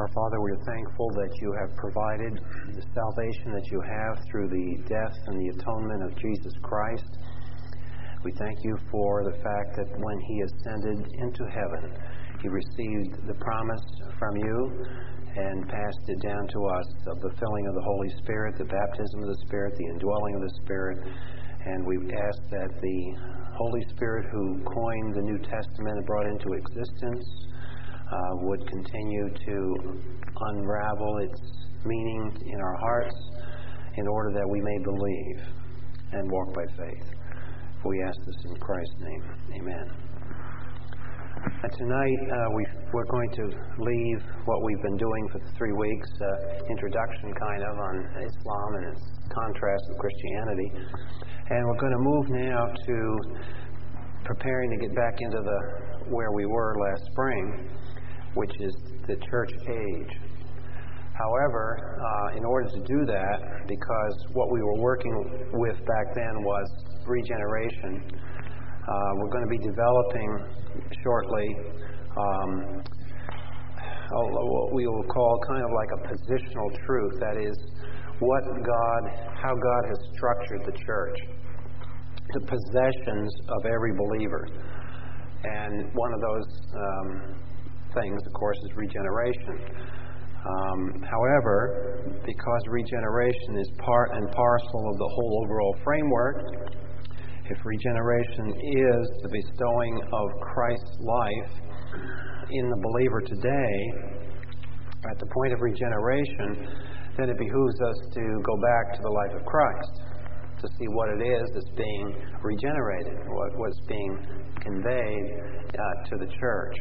Our Father, we are thankful that you have provided the salvation that you have through the death and the atonement of Jesus Christ. We thank you for the fact that when he ascended into heaven, he received the promise from you and passed it down to us of the filling of the Holy Spirit, the baptism of the Spirit, the indwelling of the Spirit. And we ask that the Holy Spirit who coined the New Testament and brought into existence would continue to unravel its meaning in our hearts in order that we may believe and walk by faith. We ask this in Christ's name. Amen. Tonight we're going to leave what we've been doing for 3 weeks, introduction kind of on Islam and its contrast with Christianity. And we're going to move now to preparing to get back into where we were last spring, which is the church age. However, in order to do that, because what we were working with back then was regeneration, we're going to be developing shortly what we will call kind of like a positional truth, that is, how God has structured the church, the possessions of every believer. And one of those things, of course, is regeneration. However, because regeneration is part and parcel of the whole overall framework, if regeneration is the bestowing of Christ's life in the believer today, at the point of regeneration, then it behooves us to go back to the life of Christ to see what it is that's being regenerated, what's being conveyed to the church.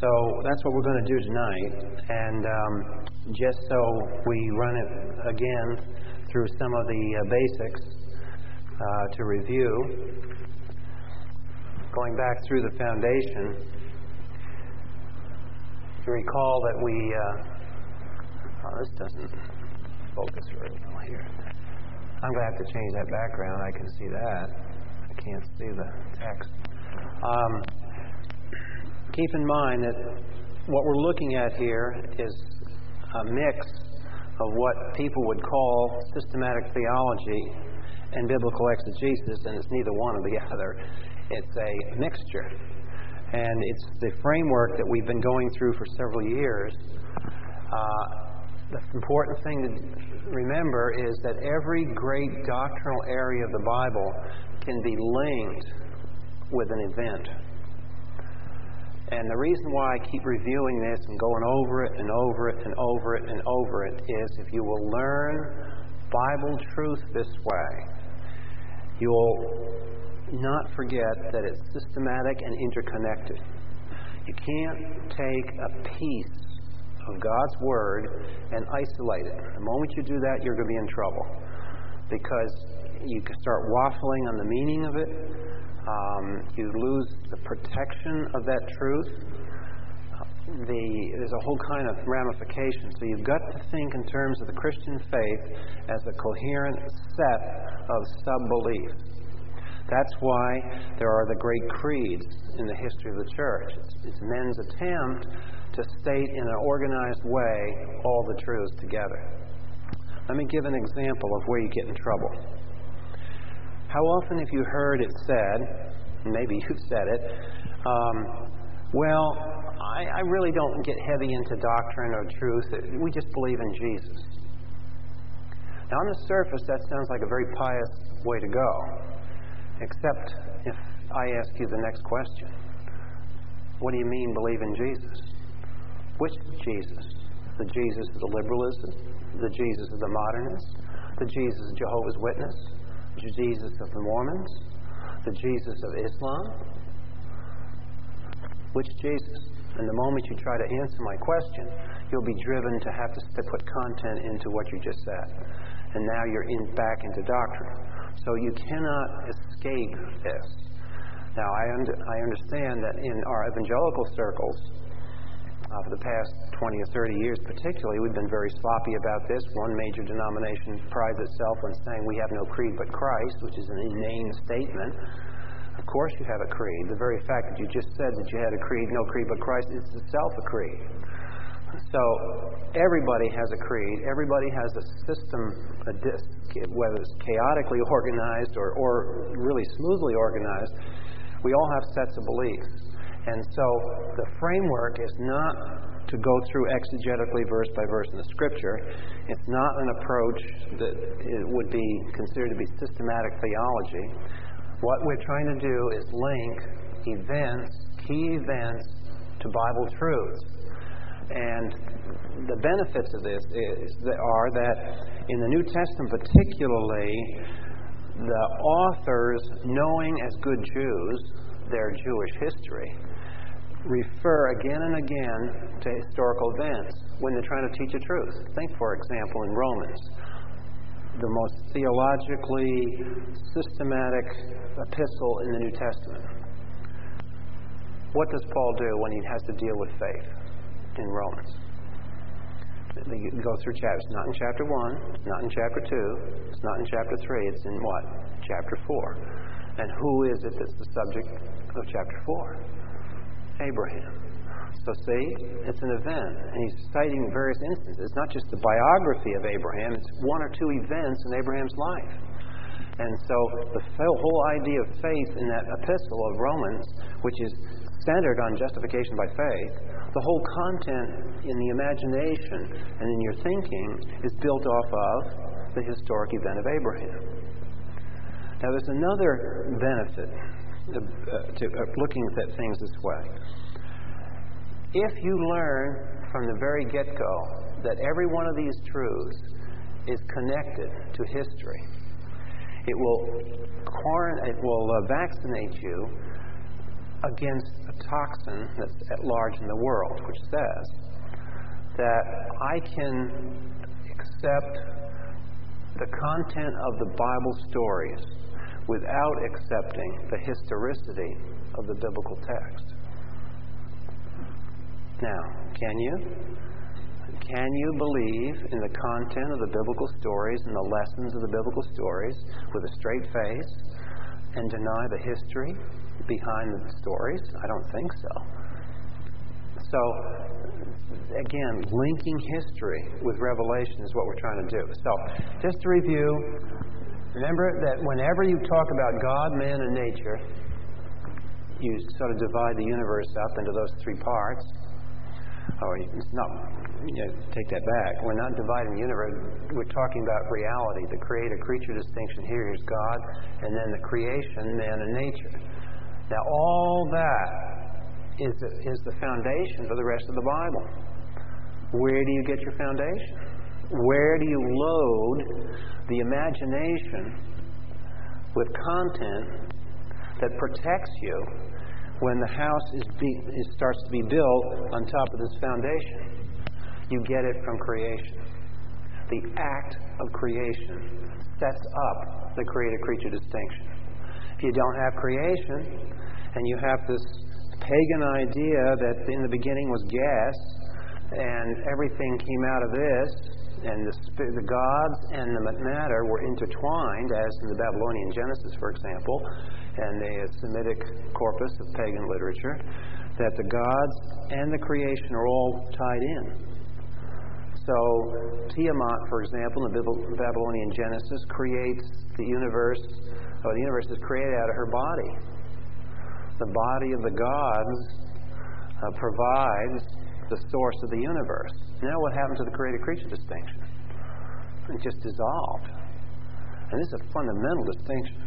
So that's what we're going to do tonight. And just so we run it again through some of the basics, to review, going back through the foundation, you recall that we, this doesn't focus very well here. I'm going to have to change that background. I can see that. I can't see the text. Keep in mind that what we're looking at here is a mix of what people would call systematic theology and biblical exegesis, and it's neither one or the other. It's a mixture. And it's the framework that we've been going through for several years. The important thing to remember is that every great doctrinal area of the Bible can be linked with an event. And the reason why I keep reviewing this and going over it and over it and over it and over it is if you will learn Bible truth this way, you'll not forget that it's systematic and interconnected. You can't take a piece of God's Word and isolate it. The moment you do that, you're going to be in trouble because you can start waffling on the meaning of it. You lose the protection of that truth. There's a whole kind of ramification. So you've got to think in terms of the Christian faith as a coherent set of sub-beliefs. That's why there are the great creeds in the history of the church. It's men's attempt to state in an organized way all the truths together. Let me give an example of where you get in trouble. How often have you heard it said, maybe you've said it, I really don't get heavy into doctrine or truth. We just believe in Jesus. Now, on the surface, that sounds like a very pious way to go, except if I ask you the next question. What do you mean, believe in Jesus? Which Jesus? The Jesus of the liberalism? The Jesus of the modernists? The Jesus of Jehovah's Witness? The Jesus of the Mormons? The Jesus of Islam? Which Jesus? And the moment you try to answer my question, you'll be driven to have to put content into what you just said. And now you're back into doctrine. So you cannot escape this. Now, I understand that in our evangelical circles, for the past 20 or 30 years particularly, we've been very sloppy about this. One major denomination prides itself on saying we have no creed but Christ, which is an inane statement. Of course you have a creed. The very fact that you just said that you had a creed, no creed but Christ, is itself a creed. So everybody has a creed. Everybody has a system, whether it's chaotically organized or really smoothly organized. We all have sets of beliefs. And so the framework is not to go through exegetically verse by verse in the Scripture. It's not an approach that it would be considered to be systematic theology. What we're trying to do is link events, key events, to Bible truths. And the benefits of this are that in the New Testament particularly, the authors, knowing as good Jews their Jewish history, refer again and again to historical events when they're trying to teach a truth. Think, for example, in Romans, the most theologically systematic epistle in the New Testament. What does Paul do when he has to deal with faith in Romans? They go through chapters. It's not in chapter 1, it's not in chapter 2, it's not in chapter 3, it's in what? Chapter 4. And who is it that's the subject of chapter 4? Abraham. So see, it's an event, and he's citing various instances. It's not just the biography of Abraham, it's one or two events in Abraham's life. And so the whole idea of faith in that epistle of Romans, which is centered on justification by faith, the whole content in the imagination and in your thinking is built off of the historic event of Abraham. Now there's another benefit to looking at things this way. If you learn from the very get-go that every one of these truths is connected to history, it will vaccinate you against a toxin that's at large in the world, which says that I can accept the content of the Bible stories without accepting the historicity of the biblical text. Now, can you? Can you believe in the content of the biblical stories and the lessons of the biblical stories with a straight face and deny the history behind the stories? I don't think so. So, again, linking history with revelation is what we're trying to do. So, just to review, remember that whenever you talk about God, man, and nature, you sort of divide the universe up into those three parts. Take that back. We're not dividing the universe. We're talking about reality, the creator-creature distinction. Here is God, and then the creation, man, and nature. Now, all that is the foundation for the rest of the Bible. Where do you get your foundation? Where do you load the imagination with content that protects you when the house starts to be built on top of this foundation? You get it from creation. The act of creation sets up the creator-creature distinction. If you don't have creation and you have this pagan idea that in the beginning was gas and everything came out of this, and the gods and the matter were intertwined, as in the Babylonian Genesis, for example, and the Semitic corpus of pagan literature, that the gods and the creation are all tied in. So Tiamat, for example, in the Babylonian Genesis, creates the universe. The universe is created out of her body. The body of the gods provides the source of the universe. Now what happened to the creator-creature distinction? It just dissolved. And this is a fundamental distinction.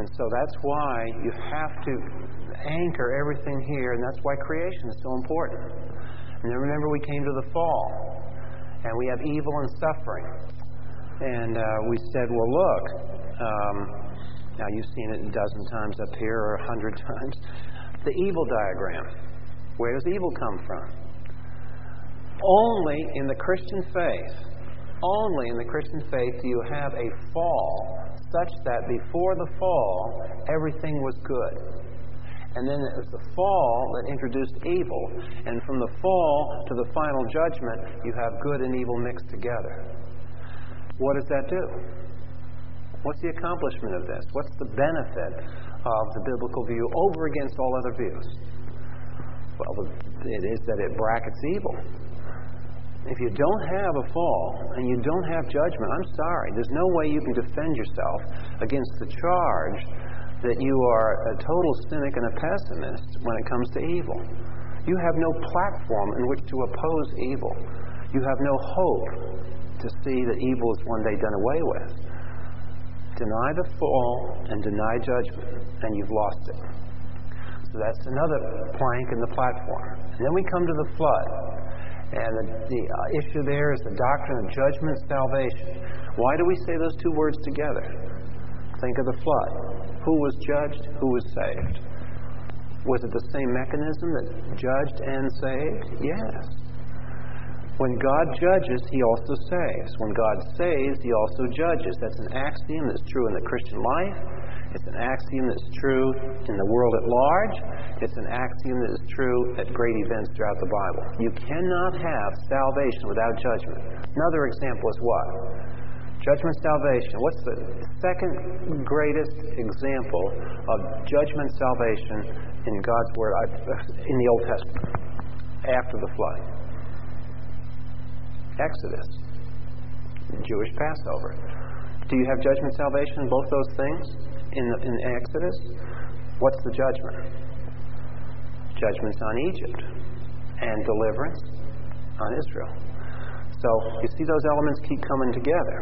And so that's why you have to anchor everything here, and that's why creation is so important. And then remember, we came to the fall, and we have evil and suffering. And we said, well, look, now you've seen it a dozen times up here or 100 times, the evil diagram. Where does evil come from? Only in the Christian faith, do you have a fall such that before the fall, everything was good. And then it was the fall that introduced evil. And from the fall to the final judgment, you have good and evil mixed together. What does that do? What's the accomplishment of this? What's the benefit of the biblical view over against all other views? Well, it is that it brackets evil. If you don't have a fall and you don't have judgment, I'm sorry, there's no way you can defend yourself against the charge that you are a total cynic and a pessimist when it comes to evil. You have no platform in which to oppose evil. You have no hope to see that evil is one day done away with. Deny the fall and deny judgment, and you've lost it. So that's another plank in the platform. And then we come to the flood. And the issue there is the doctrine of judgment and salvation. Why do we say those two words together? Think of the flood. Who was judged? Who was saved? Was it the same mechanism that judged and saved? Yes. When God judges, He also saves. When God saves, He also judges. That's an axiom that's true in the Christian life. It's an axiom that's true in the world at large. It's an axiom that is true at great events throughout the Bible. You cannot have salvation without judgment. Another example is what? Judgment, salvation. What's the second greatest example of judgment, salvation in God's Word in the Old Testament after the flood? Exodus, the Jewish Passover. Do you have judgment, salvation in both those things? In Exodus, what's the judgment? Judgment's on Egypt, and deliverance on Israel. So you see those elements keep coming together.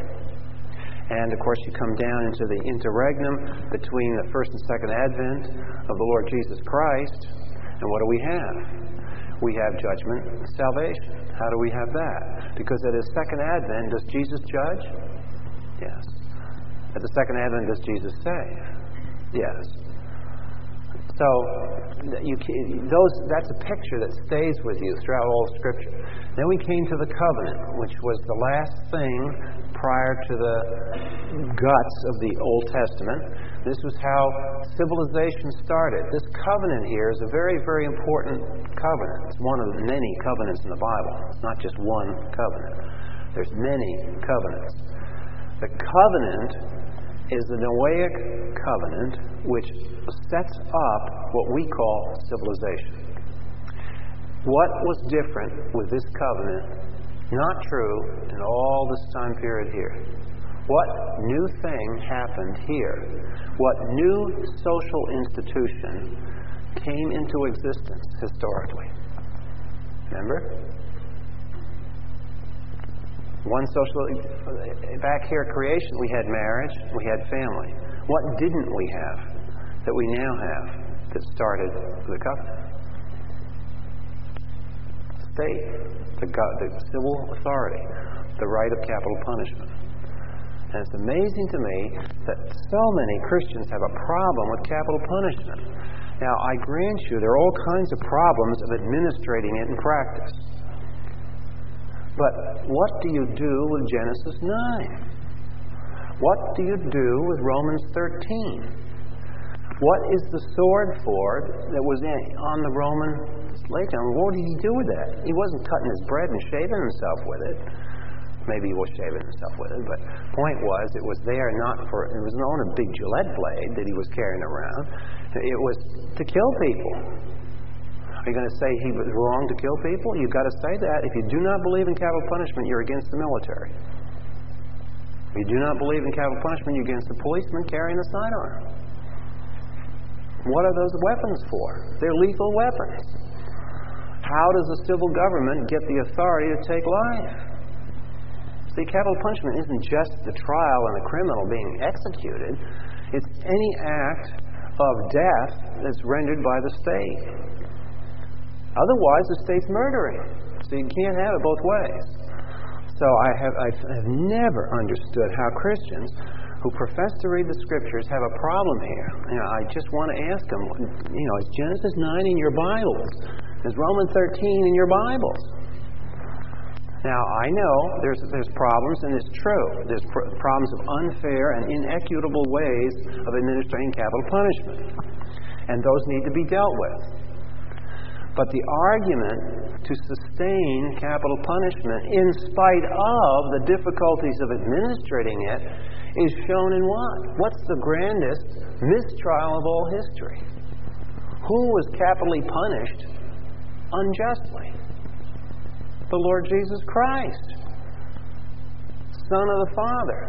And of course you come down into the interregnum between the first and second advent of the Lord Jesus Christ, and what do we have? We have judgment and salvation. How do we have that? Because at His second advent, does Jesus judge? Yes. At the second advent, does Jesus save? Yes. So that's a picture that stays with you throughout all of Scripture. Then we came to the covenant, which was the last thing prior to the guts of the Old Testament. This was how civilization started. This covenant here is a very, very important covenant. It's one of the many covenants in the Bible. It's not just one covenant. There's many covenants. The covenant is the Noahic covenant, which sets up what we call civilization. What was different with this covenant? Not true in all this time period here. What new thing happened here? What new social institution came into existence historically? Remember? One social, back here at creation, we had marriage, we had family. What didn't we have that we now have that started the covenant? State, the civil authority, the right of capital punishment. And it's amazing to me that so many Christians have a problem with capital punishment. Now, I grant you, there are all kinds of problems of administrating it in practice. But what do you do with Genesis 9? What do you do with Romans 13? What is the sword for that was on the Roman slave? What did he do with that? He wasn't cutting his bread and shaving himself with it. Maybe he was shaving himself with it, but the point was it was there not for, it was not a big Gillette blade that he was carrying around. It was to kill people. Are you going to say he was wrong to kill people? You've got to say that. If you do not believe in capital punishment, you're against the military. If you do not believe in capital punishment, you're against the policeman carrying a sidearm. What are those weapons for? They're lethal weapons. How does a civil government get the authority to take life? See, capital punishment isn't just the trial and the criminal being executed. It's any act of death that's rendered by the state. Otherwise, the state's murdering. So you can't have it both ways. So I have never understood how Christians who profess to read the Scriptures have a problem here. You know, I just want to ask them, is Genesis 9 in your Bibles? Is Romans 13 in your Bibles? Now, I know there's problems, and it's true. There's problems of unfair and inequitable ways of administering capital punishment. And those need to be dealt with. But the argument to sustain capital punishment in spite of the difficulties of administrating it is shown in what? What's the grandest mistrial of all history? Who was capitally punished unjustly? the Lord Jesus Christ, Son of the Father.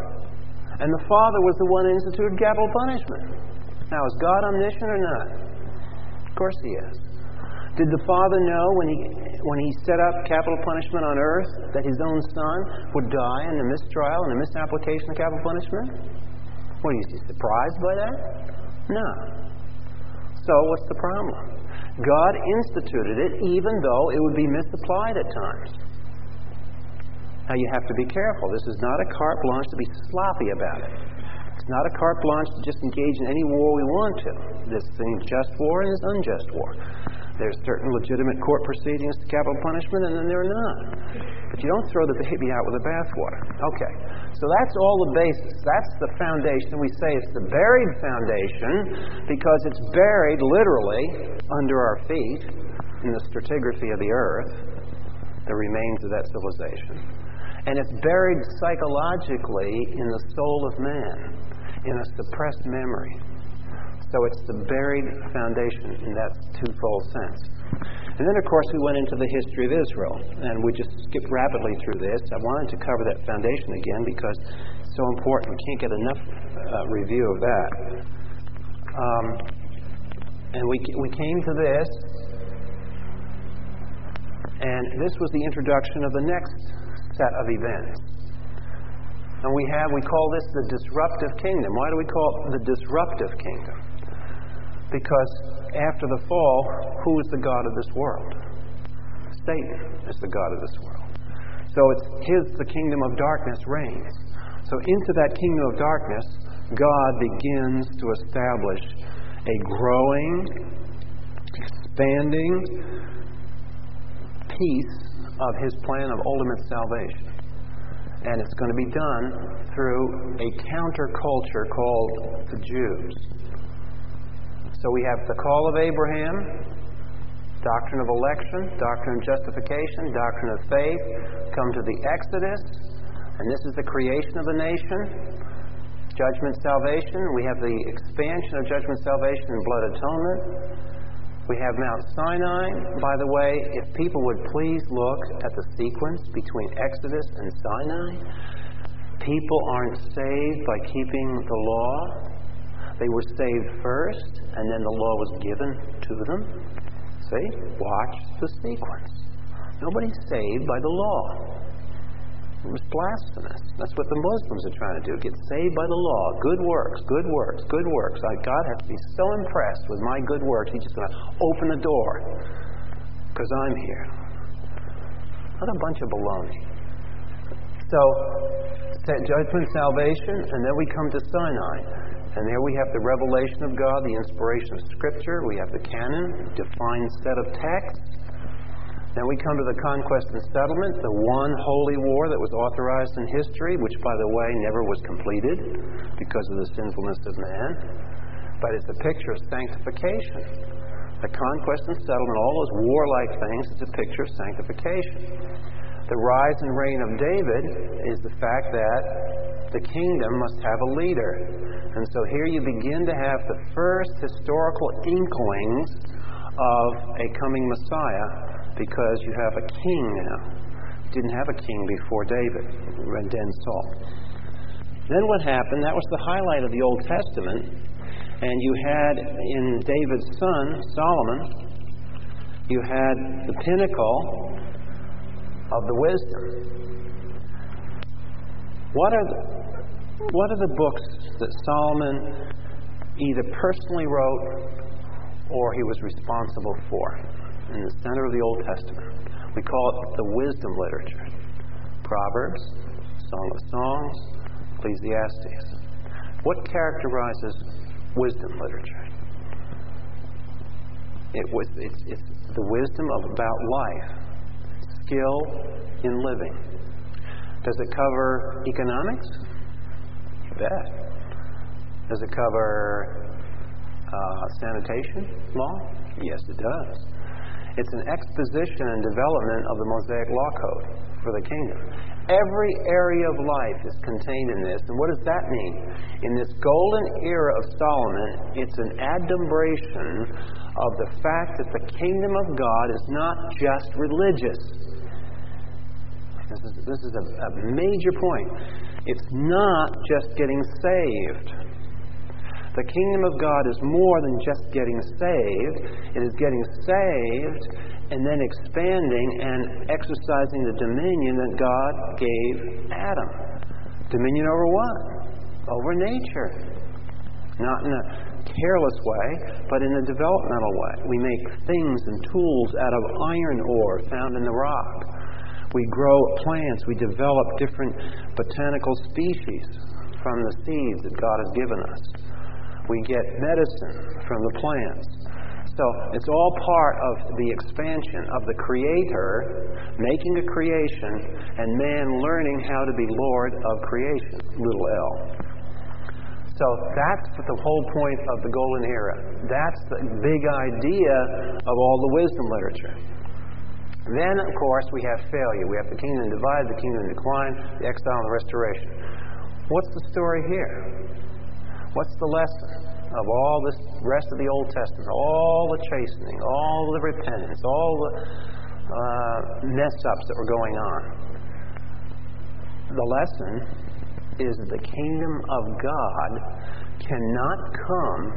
And the Father was the one who instituted capital punishment. Now, is God omniscient or not? Of course He is. Did the Father know when he set up capital punishment on earth that His own Son would die in the mistrial and the misapplication of capital punishment? What, is He surprised by that? No. So what's the problem? God instituted it even though it would be misapplied at times. Now you have to be careful. This is not a carte blanche to be sloppy about it. It's not a carte blanche to just engage in any war we want to. This thing's just war and this unjust war. There's certain legitimate court proceedings to capital punishment, and then there are none. But you don't throw the baby out with the bathwater. Okay, so that's all the basis. That's the foundation. We say it's the buried foundation because it's buried literally under our feet in the stratigraphy of the earth, the remains of that civilization. And it's buried psychologically in the soul of man, in a suppressed memory. So it's the buried foundation in that twofold sense. And then, of course, we went into the history of Israel. And we just skipped rapidly through this. I wanted to cover that foundation again because it's so important. We can't get enough review of that. And we came to this. And this was the introduction of the next set of events. And we call this the disruptive kingdom. Why do we call it the disruptive kingdom? Because after the fall, who is the god of this world? Satan is the god of this world. So it's his, the kingdom of darkness reigns. So into that kingdom of darkness, God begins to establish a growing, expanding piece of his plan of ultimate salvation. And it's going to be done through a counterculture called the Jews. So we have the call of Abraham, doctrine of election, doctrine of justification, doctrine of faith. Come to the Exodus, and this is the creation of the nation, judgment, salvation. We have the expansion of judgment, salvation, and blood atonement. We have Mount Sinai. By the way, if people would please look at the sequence between Exodus and Sinai. People aren't saved by keeping the law. They were saved first, and then the law was given to them. See? Watch the sequence. Nobody's saved by the law. It was blasphemous. That's what the Muslims are trying to do. Get saved by the law. Good works, good works, good works. God has to be so impressed with my good works, He's just going to open the door because I'm here. What a bunch of baloney. So, judgment, salvation, and then we come to Sinai. And there we have the revelation of God, the inspiration of Scripture. We have the canon, defined set of texts. Then we come to the conquest and settlement, the one holy war that was authorized in history, which, by the way, never was completed because of the sinfulness of man. But it's a picture of sanctification. The conquest and settlement, all those warlike things, it's a picture of sanctification. The rise and reign of David is the fact that the kingdom must have a leader. And so here you begin to have the first historical inklings of a coming Messiah, because you have a king now. You didn't have a king before David and Saul. Then what happened, that was the highlight of the Old Testament, and you had in David's son, Solomon, you had the pinnacle of the wisdom. What are the books that Solomon either personally wrote or he was responsible for? In the center of the Old Testament. We call it the wisdom literature. Proverbs, Song of Songs, Ecclesiastes. What characterizes wisdom literature? It's the wisdom about life, skill in living. Does it cover economics? You bet. Does it cover sanitation law? Yes, it does. It's an exposition and development of the Mosaic Law Code for the kingdom. Every area of life is contained in this. And what does that mean? In this golden era of Solomon, it's an adumbration of the fact that the kingdom of God is not just religious. This is a major point. It's not just getting saved. The kingdom of God is more than just getting saved. It is getting saved and then expanding and exercising the dominion that God gave Adam. Dominion over what? Over nature. Not in a careless way, but in a developmental way. We make things and tools out of iron ore found in the rock. We grow plants. We develop different botanical species from the seeds that God has given us. We get medicine from the plants. So it's all part of the expansion of the Creator making a creation and man learning how to be Lord of creation, little l. So that's the whole point of the Golden Era. That's the big idea of all the wisdom literature. Then, of course, we have failure. We have the kingdom divided, the kingdom declined, the exile and the restoration. What's the story here? What's the lesson of all this rest of the Old Testament? All the chastening, all the repentance, all the mess-ups that were going on. The lesson is that the kingdom of God cannot come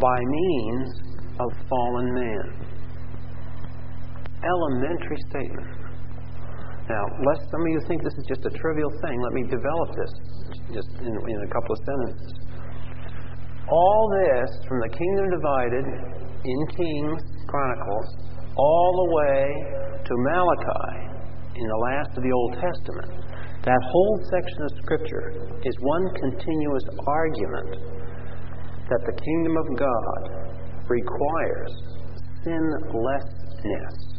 by means of fallen man. Elementary statement. Now, lest some of you think this is just a trivial thing, let me develop this just in a couple of sentences. All this, from the kingdom divided in Kings, Chronicles, all the way to Malachi in the last of the Old Testament, that whole section of Scripture is one continuous argument that the kingdom of God requires sinlessness.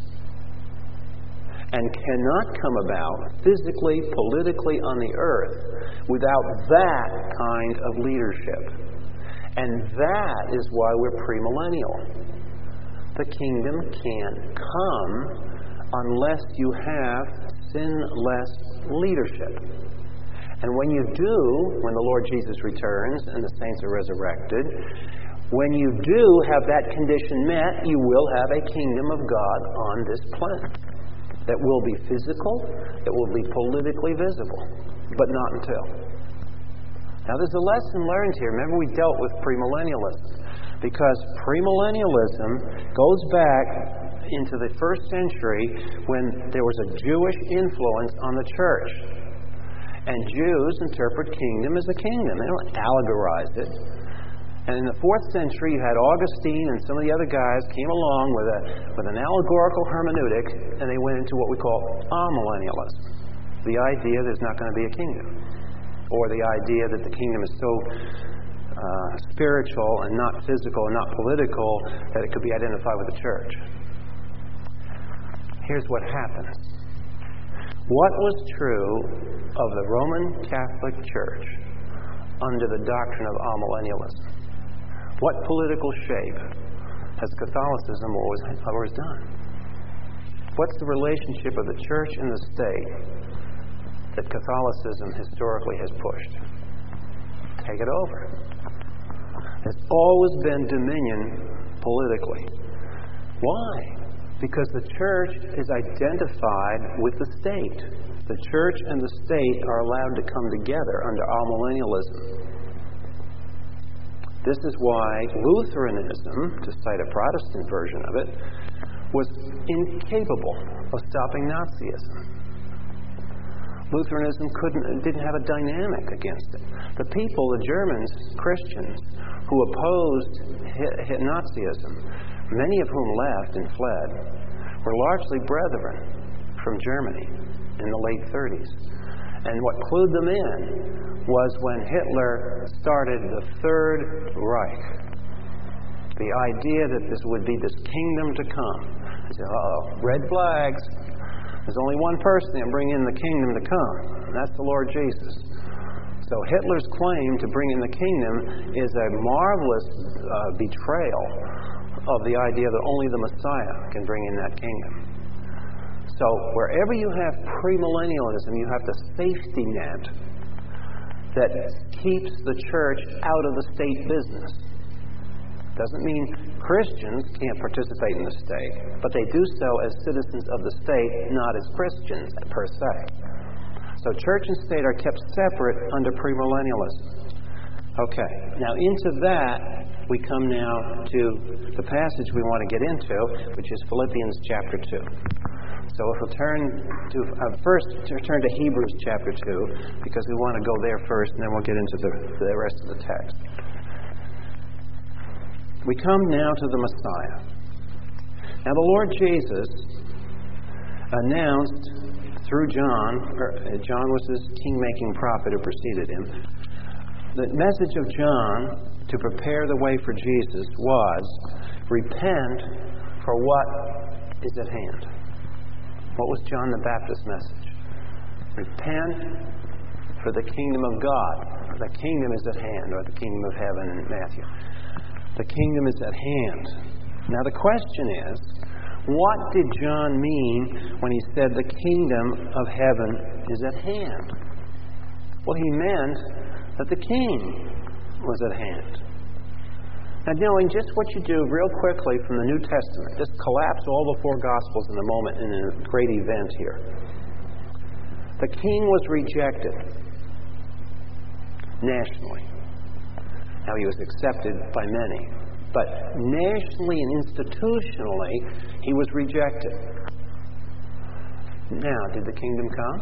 And cannot come about physically, politically on the earth without that kind of leadership. And that is why we're premillennial. The kingdom can't come unless you have sinless leadership. And when you do, when the Lord Jesus returns and the saints are resurrected, when you do have that condition met, you will have a kingdom of God on this planet. That will be physical, it will be politically visible, but not until. Now there's a lesson learned here. Remember we dealt with premillennialism, because premillennialism goes back into the first century when there was a Jewish influence on the church. And Jews interpret kingdom as a kingdom. They don't allegorize it. And in the 4th century, you had Augustine and some of the other guys came along with an allegorical hermeneutic, and they went into what we call amillennialism. The idea there's not going to be a kingdom. Or the idea that the kingdom is so spiritual and not physical and not political that it could be identified with the church. Here's what happens. What was true of the Roman Catholic Church under the doctrine of amillennialism? What political shape has Catholicism always done? What's the relationship of the church and the state that Catholicism historically has pushed? Take it over. There's always been dominion politically. Why? Because the church is identified with the state. The church and the state are allowed to come together under amillennialism. This is why Lutheranism, to cite a Protestant version of it, was incapable of stopping Nazism. Lutheranism didn't have a dynamic against it. The people, the Germans, Christians, who opposed Nazism, many of whom left and fled, were largely brethren from Germany in the late 30s. And what clued them in was when Hitler started the Third Reich. The idea that this would be this kingdom to come. They said, uh-oh, red flags. There's only one person that can bring in the kingdom to come, and that's the Lord Jesus. So Hitler's claim to bring in the kingdom is a marvelous betrayal of the idea that only the Messiah can bring in that kingdom. So wherever you have premillennialism, you have the safety net that keeps the church out of the state business. Doesn't mean Christians can't participate in the state, but they do so as citizens of the state, not as Christians per se. So church and state are kept separate under premillennialism. Okay, now into that we come now to the passage we want to get into, which is Philippians chapter 2. So if we'll first turn to Hebrews chapter 2, because we want to go there first, and then we'll get into the rest of the text. We come now to the Messiah. Now the Lord Jesus announced through John was his king-making prophet who preceded him, the message of John to prepare the way for Jesus was, repent for what is at hand. What was John the Baptist's message? Repent, for the kingdom of God. The kingdom is at hand, or the kingdom of heaven in Matthew. The kingdom is at hand. Now the question is, what did John mean when he said the kingdom of heaven is at hand? Well, he meant that the king was at hand. Now, knowing just what you do real quickly from the New Testament, just collapse all the four Gospels in a moment in a great event here. The king was rejected nationally. Now, he was accepted by many. But nationally and institutionally, he was rejected. Now, did the kingdom come?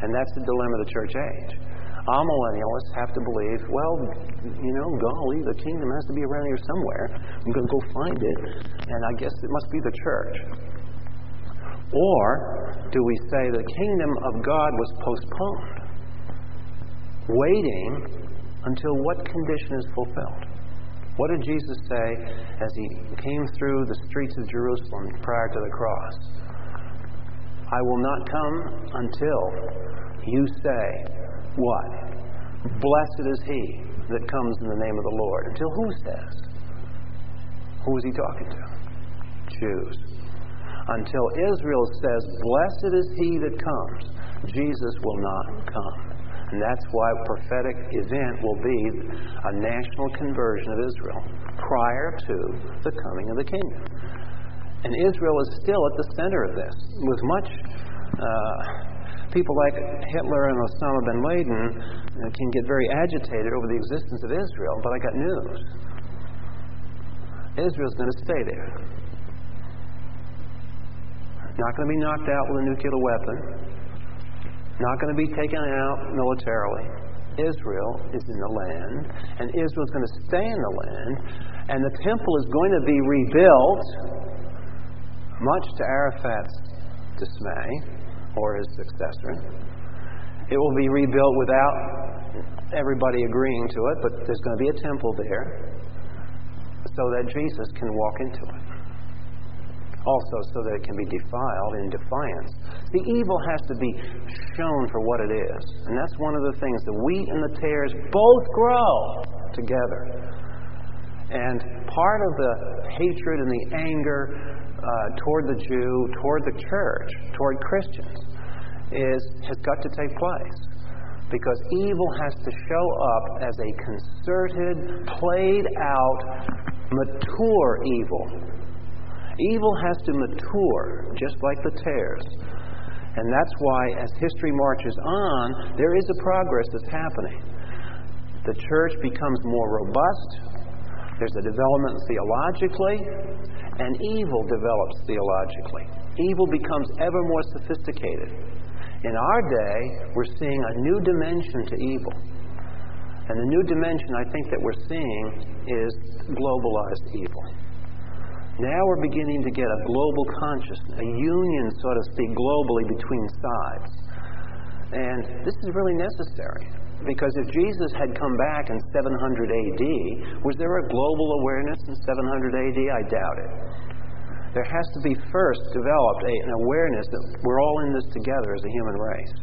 And that's the dilemma of the church age. Amillennialists have to believe, well, you know, golly, the kingdom has to be around here somewhere. I'm going to go find it, and I guess it must be the church. Or do we say the kingdom of God was postponed, waiting until what condition is fulfilled? What did Jesus say as he came through the streets of Jerusalem prior to the cross? I will not come until you say, what? Blessed is he that comes in the name of the Lord. Until who says? Who is he talking to? Jews. Until Israel says, blessed is he that comes, Jesus will not come. And that's why a prophetic event will be a national conversion of Israel prior to the coming of the kingdom. And Israel is still at the center of this, with much... People like Hitler and Osama bin Laden can get very agitated over the existence of Israel, but I got news. Israel's going to stay there. Not going to be knocked out with a nuclear weapon. Not going to be taken out militarily. Israel is in the land, and Israel's going to stay in the land, and the temple is going to be rebuilt, much to Arafat's dismay, or his successor. It will be rebuilt without everybody agreeing to it, but there's going to be a temple there so that Jesus can walk into it. Also so that it can be defiled in defiance. The evil has to be shown for what it is. And that's one of the things. The wheat and the tares both grow together. And part of the hatred and the anger toward the Jew, toward the church, toward Christians, has got to take place. Because evil has to show up as a concerted, played out, mature evil. Evil has to mature, just like the tares. And that's why, as history marches on, there is a progress that's happening. The church becomes more robust. There's a development theologically, and evil develops theologically. Evil becomes ever more sophisticated. In our day, we're seeing a new dimension to evil. And the new dimension I think that we're seeing is globalized evil. Now we're beginning to get a global consciousness, a union, so to speak, globally between sides. And this is really necessary. Because if Jesus had come back in 700 AD, was there a global awareness in 700 AD? I doubt it. There has to be first developed an awareness that we're all in this together as a human race.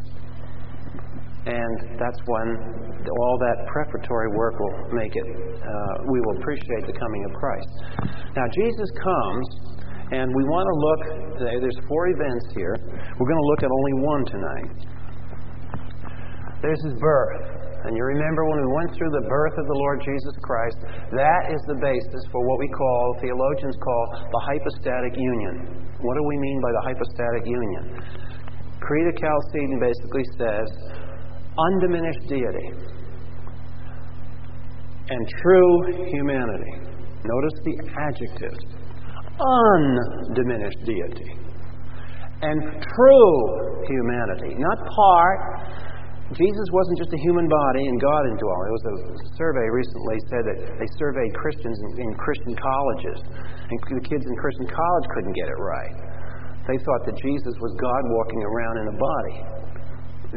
And that's when all that preparatory work will make it, we will appreciate the coming of Christ. Now, Jesus comes, and we want to look, there's four events here. We're going to look at only one tonight. There's his birth. And you remember when we went through the birth of the Lord Jesus Christ, that is the basis for what we call, theologians call, the hypostatic union. What do we mean by the hypostatic union? Creed of Chalcedon basically says undiminished deity and true humanity. Notice the adjectives. Undiminished deity and true humanity. Not part. Jesus wasn't just a human body and God indwelling. There was a survey recently said that they surveyed Christians in Christian colleges, and the kids in Christian college couldn't get it right. They thought that Jesus was God walking around in a body.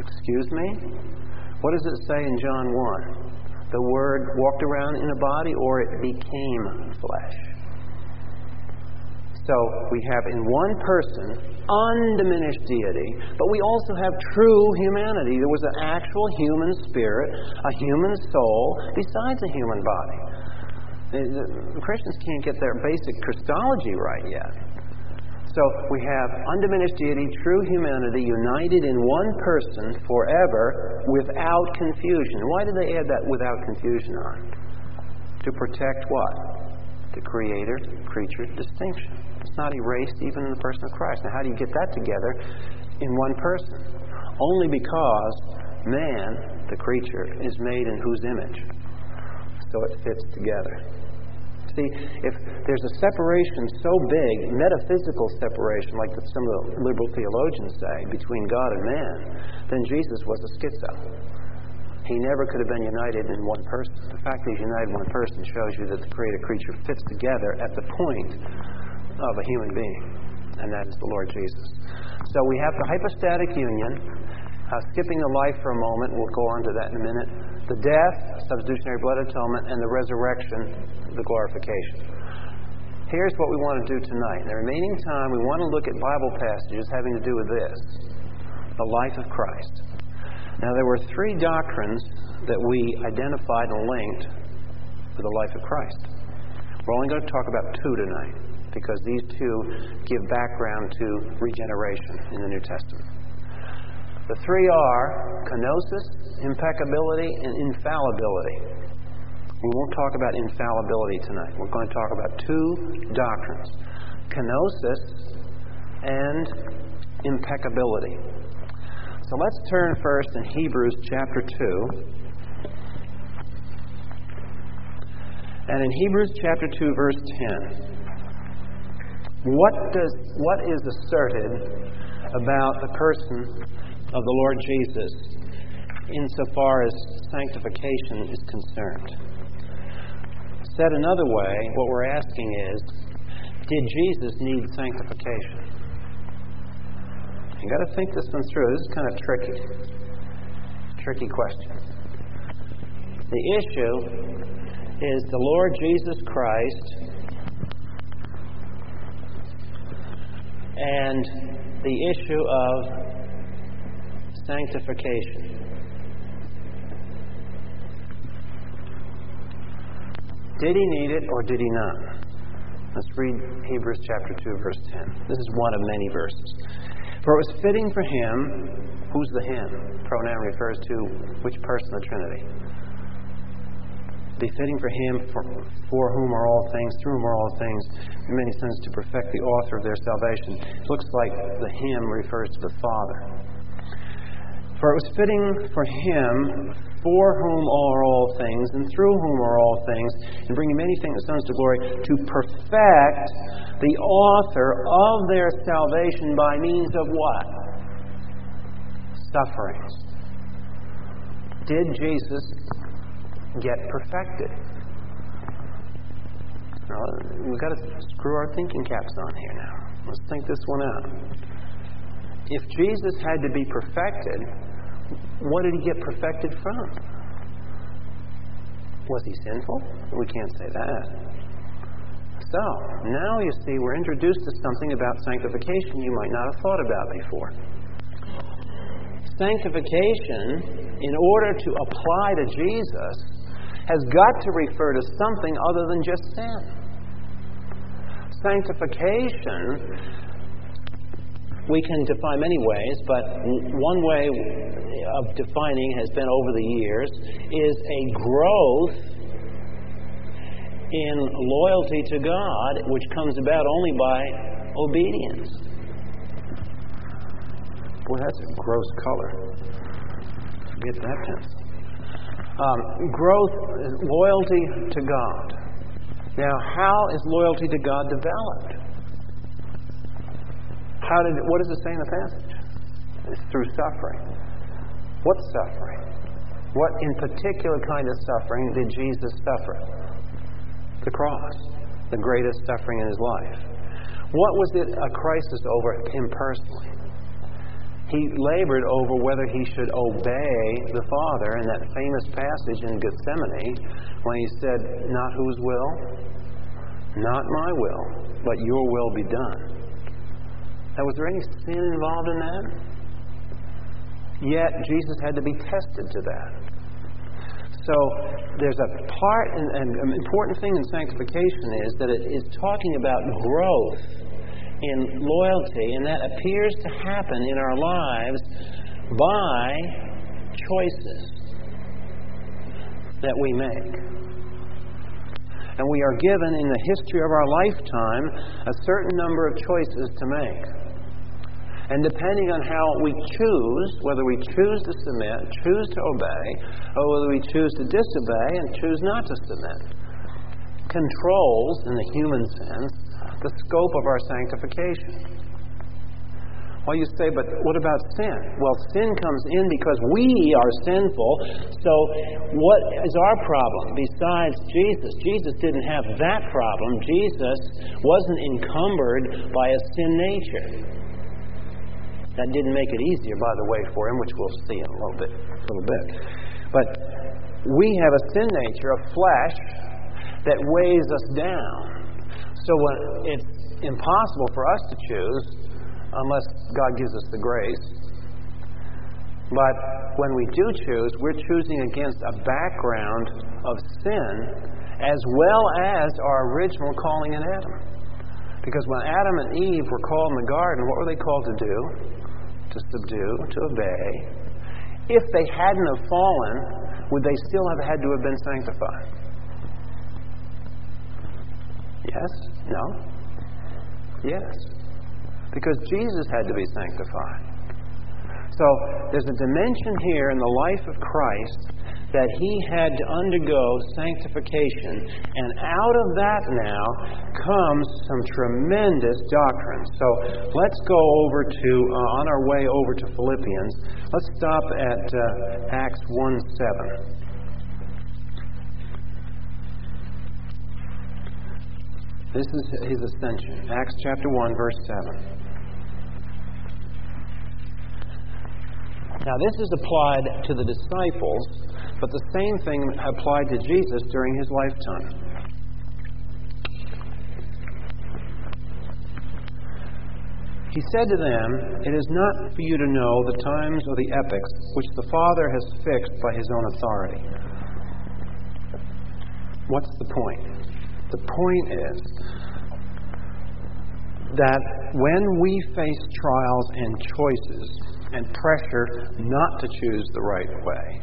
Excuse me? What does it say in John 1? The Word walked around in a body, or it became flesh. So we have in one person undiminished deity, but we also have true humanity. There was an actual human spirit, a human soul, besides a human body. The Christians can't get their basic Christology right yet. So we have undiminished deity, true humanity, united in one person forever without confusion. Why did they add that without confusion on? To protect what? The creator-creature distinction. It's not erased even in the person of Christ. Now, how do you get that together in one person? Only because man, the creature, is made in whose image? So it fits together. See, if there's a separation so big, metaphysical separation, like some of the liberal theologians say, between God and man, then Jesus was a schizo. He never could have been united in one person. The fact that he's united in one person shows you that the creator-creature fits together at the point of a human being, and that is the Lord Jesus. So we have the hypostatic union. Skipping the life for a moment, we'll go on to that in a minute. The death, substitutionary blood atonement, and the resurrection, the glorification. Here's what we want to do tonight. In the remaining time, we want to look at Bible passages having to do with this, the life of Christ. Now, there were three doctrines that we identified and linked with the life of Christ. We're only going to talk about two tonight, because these two give background to regeneration in the New Testament. The three are kenosis, impeccability, and infallibility. We won't talk about infallibility tonight. We're going to talk about two doctrines, kenosis and impeccability. So let's turn first in Hebrews chapter 2. And in Hebrews chapter 2, verse 10, what is asserted about the person of the Lord Jesus insofar as sanctification is concerned? Said another way, what we're asking is, did Jesus need sanctification? You've got to think this one through. This is kind of tricky question. The issue is the Lord Jesus Christ and the issue of sanctification. Did he need it or did he not? Let's read Hebrews chapter 2, verse 10. This is one of many verses. For it was fitting for him, who's the him? Pronoun refers to which person of the Trinity? Befitting for him, for whom are all things, through whom are all things, in many sins to perfect the author of their salvation. It looks like the him refers to the Father. For it was fitting for him, for whom are all things, and through whom are all things, and bringing many things, sons to glory, to perfect the author of their salvation by means of what? Sufferings. Did Jesus get perfected? Now, we've got to screw our thinking caps on here now. Let's think this one out. If Jesus had to be perfected, what did he get perfected from? Was he sinful? We can't say that. So, now you see we're introduced to something about sanctification you might not have thought about before. Sanctification, in order to apply to Jesus, has got to refer to something other than just sin. Sanctification we can define many ways, but one way of defining has been over the years is a growth in loyalty to God, which comes about only by obedience. Boy, that's a gross color. Forget that pencil. Growth is loyalty to God. Now, how is loyalty to God developed? What does it say in the passage? It's through suffering. What suffering? What in particular kind of suffering did Jesus suffer? The cross, the greatest suffering in his life. What was it a crisis over him personally? He labored over whether he should obey the Father in that famous passage in Gethsemane when he said, "Not whose will? Not my will, but your will be done." Now, was there any sin involved in that? Yet, Jesus had to be tested to that. So, there's a part, and an important thing in sanctification is that it is talking about growth in loyalty, and that appears to happen in our lives by choices that we make. And we are given in the history of our lifetime a certain number of choices to make. And depending on how we choose, whether we choose to submit, choose to obey, or whether we choose to disobey and choose not to submit, controls, in the human sense, the scope of our sanctification. Well, you say, but what about sin? Well, sin comes in because we are sinful. So what is our problem besides Jesus? Jesus didn't have that problem. Jesus wasn't encumbered by a sin nature. That didn't make it easier, by the way, for him, which we'll see in a little bit. But we have a sin nature, a flesh, that weighs us down. So when it's impossible for us to choose, unless God gives us the grace. But when we do choose, we're choosing against a background of sin as well as our original calling in Adam. Because when Adam and Eve were called in the garden, what were they called to do? To subdue, to obey. If they hadn't have fallen, would they still have had to have been sanctified? Yes? No? Yes. Because Jesus had to be sanctified. So there's a dimension here in the life of Christ that he had to undergo sanctification. And out of that now comes some tremendous doctrine. So let's go over to, on our way over to Philippians, let's stop at Acts 1:7. This is his ascension. Acts chapter 1, verse 7. Now, this is applied to the disciples, but the same thing applied to Jesus during his lifetime. He said to them, "It is not for you to know the times or the epochs which the Father has fixed by his own authority." What's the point? The point is that when we face trials and choices and pressure not to choose the right way,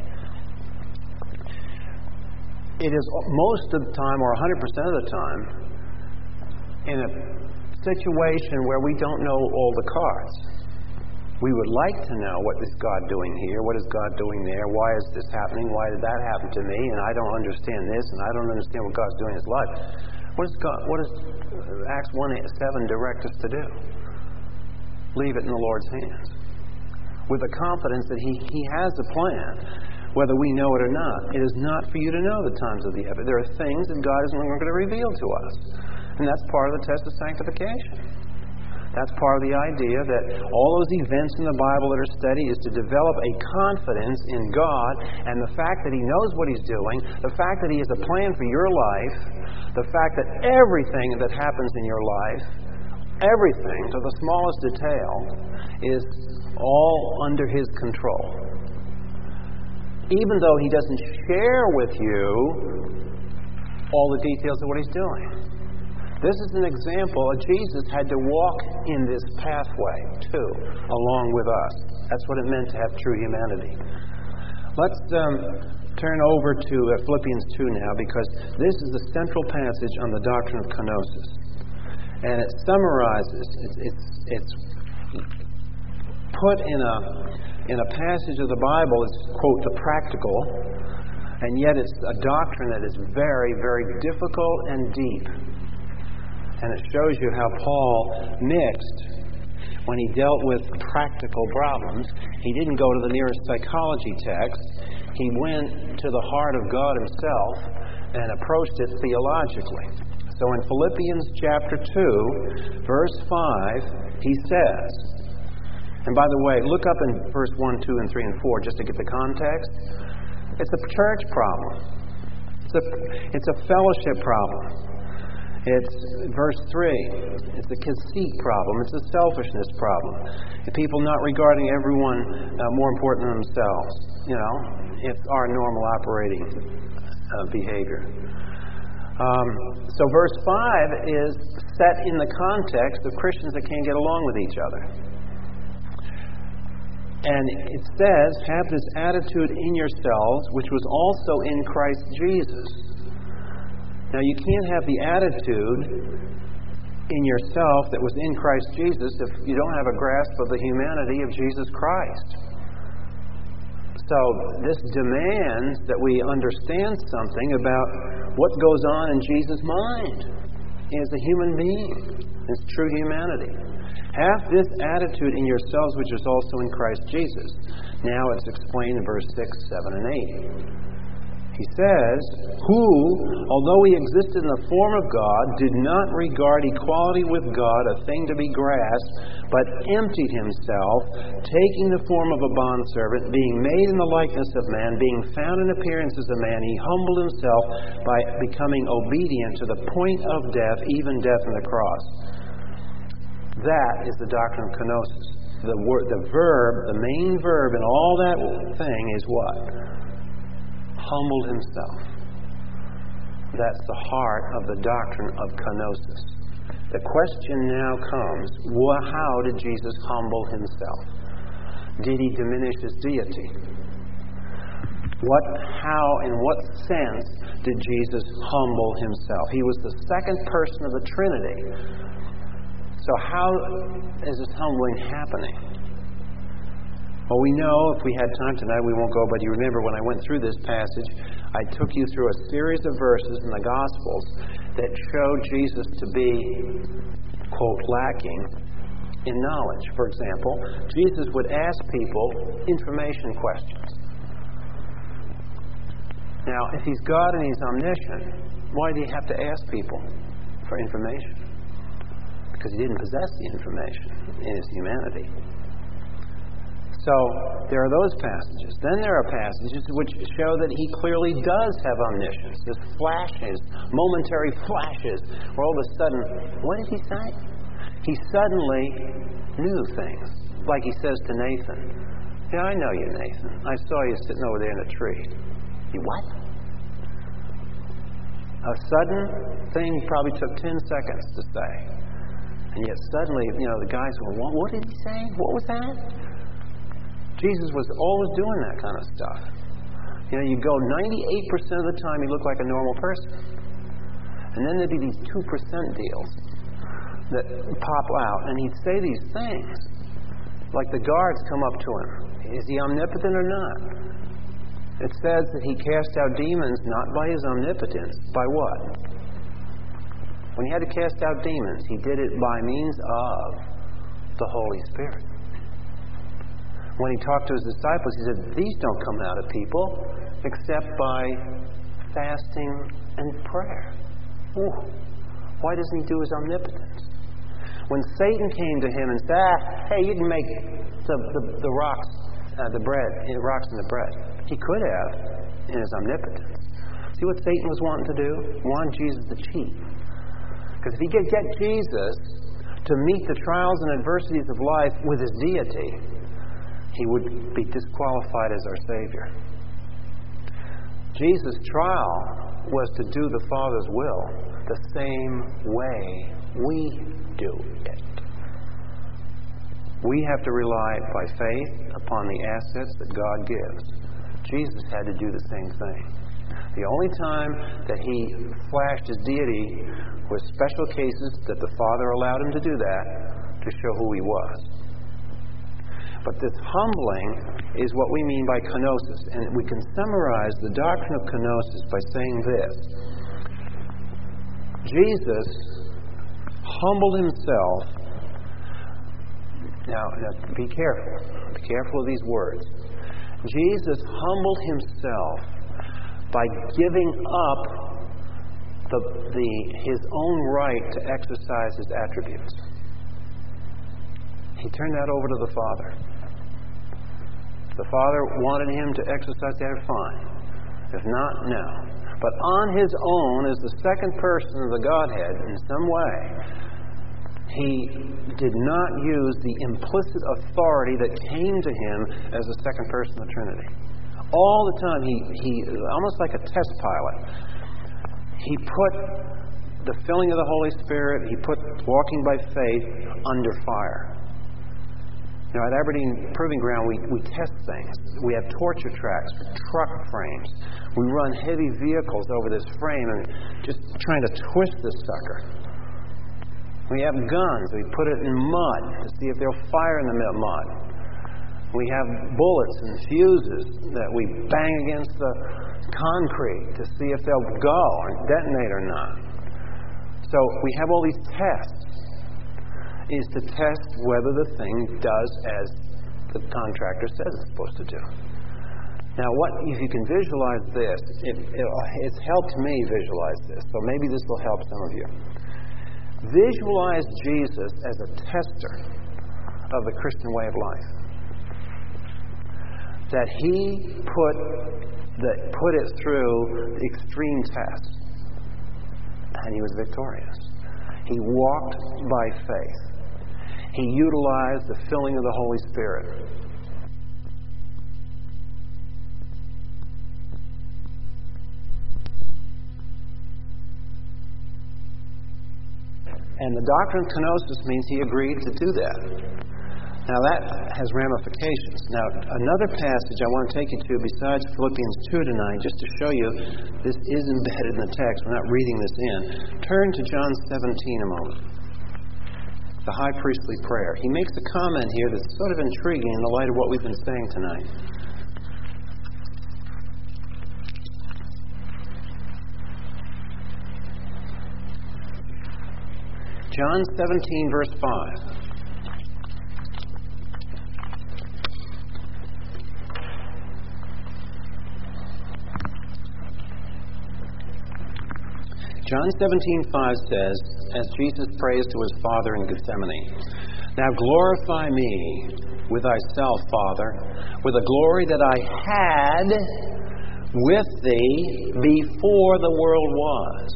it is most of the time, or 100% of the time, in a situation where we don't know all the cards. We would like to know, what is God doing here? What is God doing there? Why is this happening? Why did that happen to me? And I don't understand this, and I don't understand what God's doing in his life. What does Acts 1:7 direct us to do? Leave it in the Lord's hands. With the confidence that he has a plan, whether we know it or not. It is not for you to know the times of the epoch. There are things that God is not going to reveal to us. And that's part of the test of sanctification. That's part of the idea that all those events in the Bible that are studied is to develop a confidence in God and the fact that he knows what he's doing, the fact that he has a plan for your life, the fact that everything that happens in your life, everything to the smallest detail, is all under his control. Even though he doesn't share with you all the details of what he's doing. This is an example of Jesus had to walk in this pathway, too, along with us. That's what it meant to have true humanity. Let's turn over to Philippians 2 now, because this is the central passage on the doctrine of kenosis. And it summarizes, it's put in a passage of the Bible, it's, quote, the practical, and yet it's a doctrine that is very, very difficult and deep. And it shows you how Paul mixed. When he dealt with practical problems, he didn't go to the nearest psychology text. He went to the heart of God himself and approached it theologically. So in Philippians chapter 2, verse 5, he says, and by the way, look up in verse 1, 2, and 3, and 4 just to get the context. It's a church problem. It's a fellowship problem. It's verse 3. It's a conceit problem. It's a selfishness problem. People not regarding everyone more important than themselves. You know, it's our normal operating behavior. So verse 5 is set in the context of Christians that can't get along with each other. And it says, have this attitude in yourselves, which was also in Christ Jesus. Now, you can't have the attitude in yourself that was in Christ Jesus if you don't have a grasp of the humanity of Jesus Christ. So, this demands that we understand something about what goes on in Jesus' mind as a human being, his true humanity. Have this attitude in yourselves, which is also in Christ Jesus. Now, it's explained in verse 6, 7, and 8. He says, who, although he existed in the form of God, did not regard equality with God a thing to be grasped, but emptied himself, taking the form of a bondservant, being made in the likeness of man, being found in appearance as a man, he humbled himself by becoming obedient to the point of death, even death on the cross. That is the doctrine of kenosis. The main verb in all that thing is what? Humbled himself. That's the heart of the doctrine of kenosis. The question now comes, how did Jesus humble himself? Did he diminish his deity? How, in what sense did Jesus humble himself? He was the second person of the Trinity. So how is this humbling happening? Well, we know, if we had time tonight, we won't go, but you remember when I went through this passage, I took you through a series of verses in the Gospels that showed Jesus to be, quote, lacking in knowledge. For example, Jesus would ask people information questions. Now, if he's God and he's omniscient, why did he have to ask people for information? Because he didn't possess the information in his humanity. So, there are those passages. Then there are passages which show that he clearly does have omniscience. There's flashes, momentary flashes, where all of a sudden, what did he say? He suddenly knew things. Like he says to Nathan, yeah, I know you, Nathan. I saw you sitting over there in a tree. You what? A sudden thing probably took 10 seconds to say. And yet suddenly, you know, the guys were, what did he say? What was that? Jesus was always doing that kind of stuff. You know, you go 98% of the time, you look like a normal person. And then there'd be these 2% deals that pop out. And he'd say these things. Like the guards come up to him. Is he omnipotent or not? It says that he cast out demons not by his omnipotence. By what? When he had to cast out demons, he did it by means of the Holy Spirit. When he talked to his disciples, he said, these don't come out of people except by fasting and prayer. Ooh, why doesn't he do his omnipotence? When Satan came to him and said, hey, you can make rocks and the bread. He could have in his omnipotence. See what Satan was wanting to do? He wanted Jesus to cheat. Because if he could get Jesus to meet the trials and adversities of life with his deity, he would be disqualified as our Savior. Jesus' trial was to do the Father's will, the same way we do it. We have to rely by faith upon the assets that God gives. Jesus had to do the same thing. The only time that he flashed his deity was special cases that the Father allowed him to do that to show who he was. But this humbling is what we mean by kenosis. And we can summarize the doctrine of kenosis by saying this. Jesus humbled himself. Now be careful. Be careful of these words. Jesus humbled himself by giving up his own right to exercise his attributes. He turned that over to the Father. The Father wanted him to exercise that, fine. If not, no. But on his own, as the second person of the Godhead, in some way, he did not use the implicit authority that came to him as the second person of the Trinity. All the time, he almost like a test pilot. He put the filling of the Holy Spirit, he put walking by faith under fire. Now, at Aberdeen Proving Ground, we test things. We have torture tracks, truck frames. We run heavy vehicles over this frame and just trying to twist this sucker. We have guns. We put it in mud to see if they'll fire in the mud. We have bullets and fuses that we bang against the concrete to see if they'll go and detonate or not. So we have all these tests. Is to test whether the thing does as the contractor says it's supposed to do. Now, if you can visualize this, it's helped me visualize this, so maybe this will help some of you. Visualize Jesus as a tester of the Christian way of life. That he put it through the extreme test. And he was victorious. He walked by faith. He utilized the filling of the Holy Spirit. And the doctrine of kenosis means he agreed to do that. Now that has ramifications. Now another passage I want to take you to besides Philippians 2 tonight, just to show you this is embedded in the text. We're not reading this in. Turn to John 17 a moment. The high priestly prayer. He makes a comment here that's sort of intriguing in the light of what we've been saying tonight. John 17 verse 5. John 17:5 says, as Jesus prays to his Father in Gethsemane, "Now glorify me with thyself, Father, with the glory that I had with thee before the world was."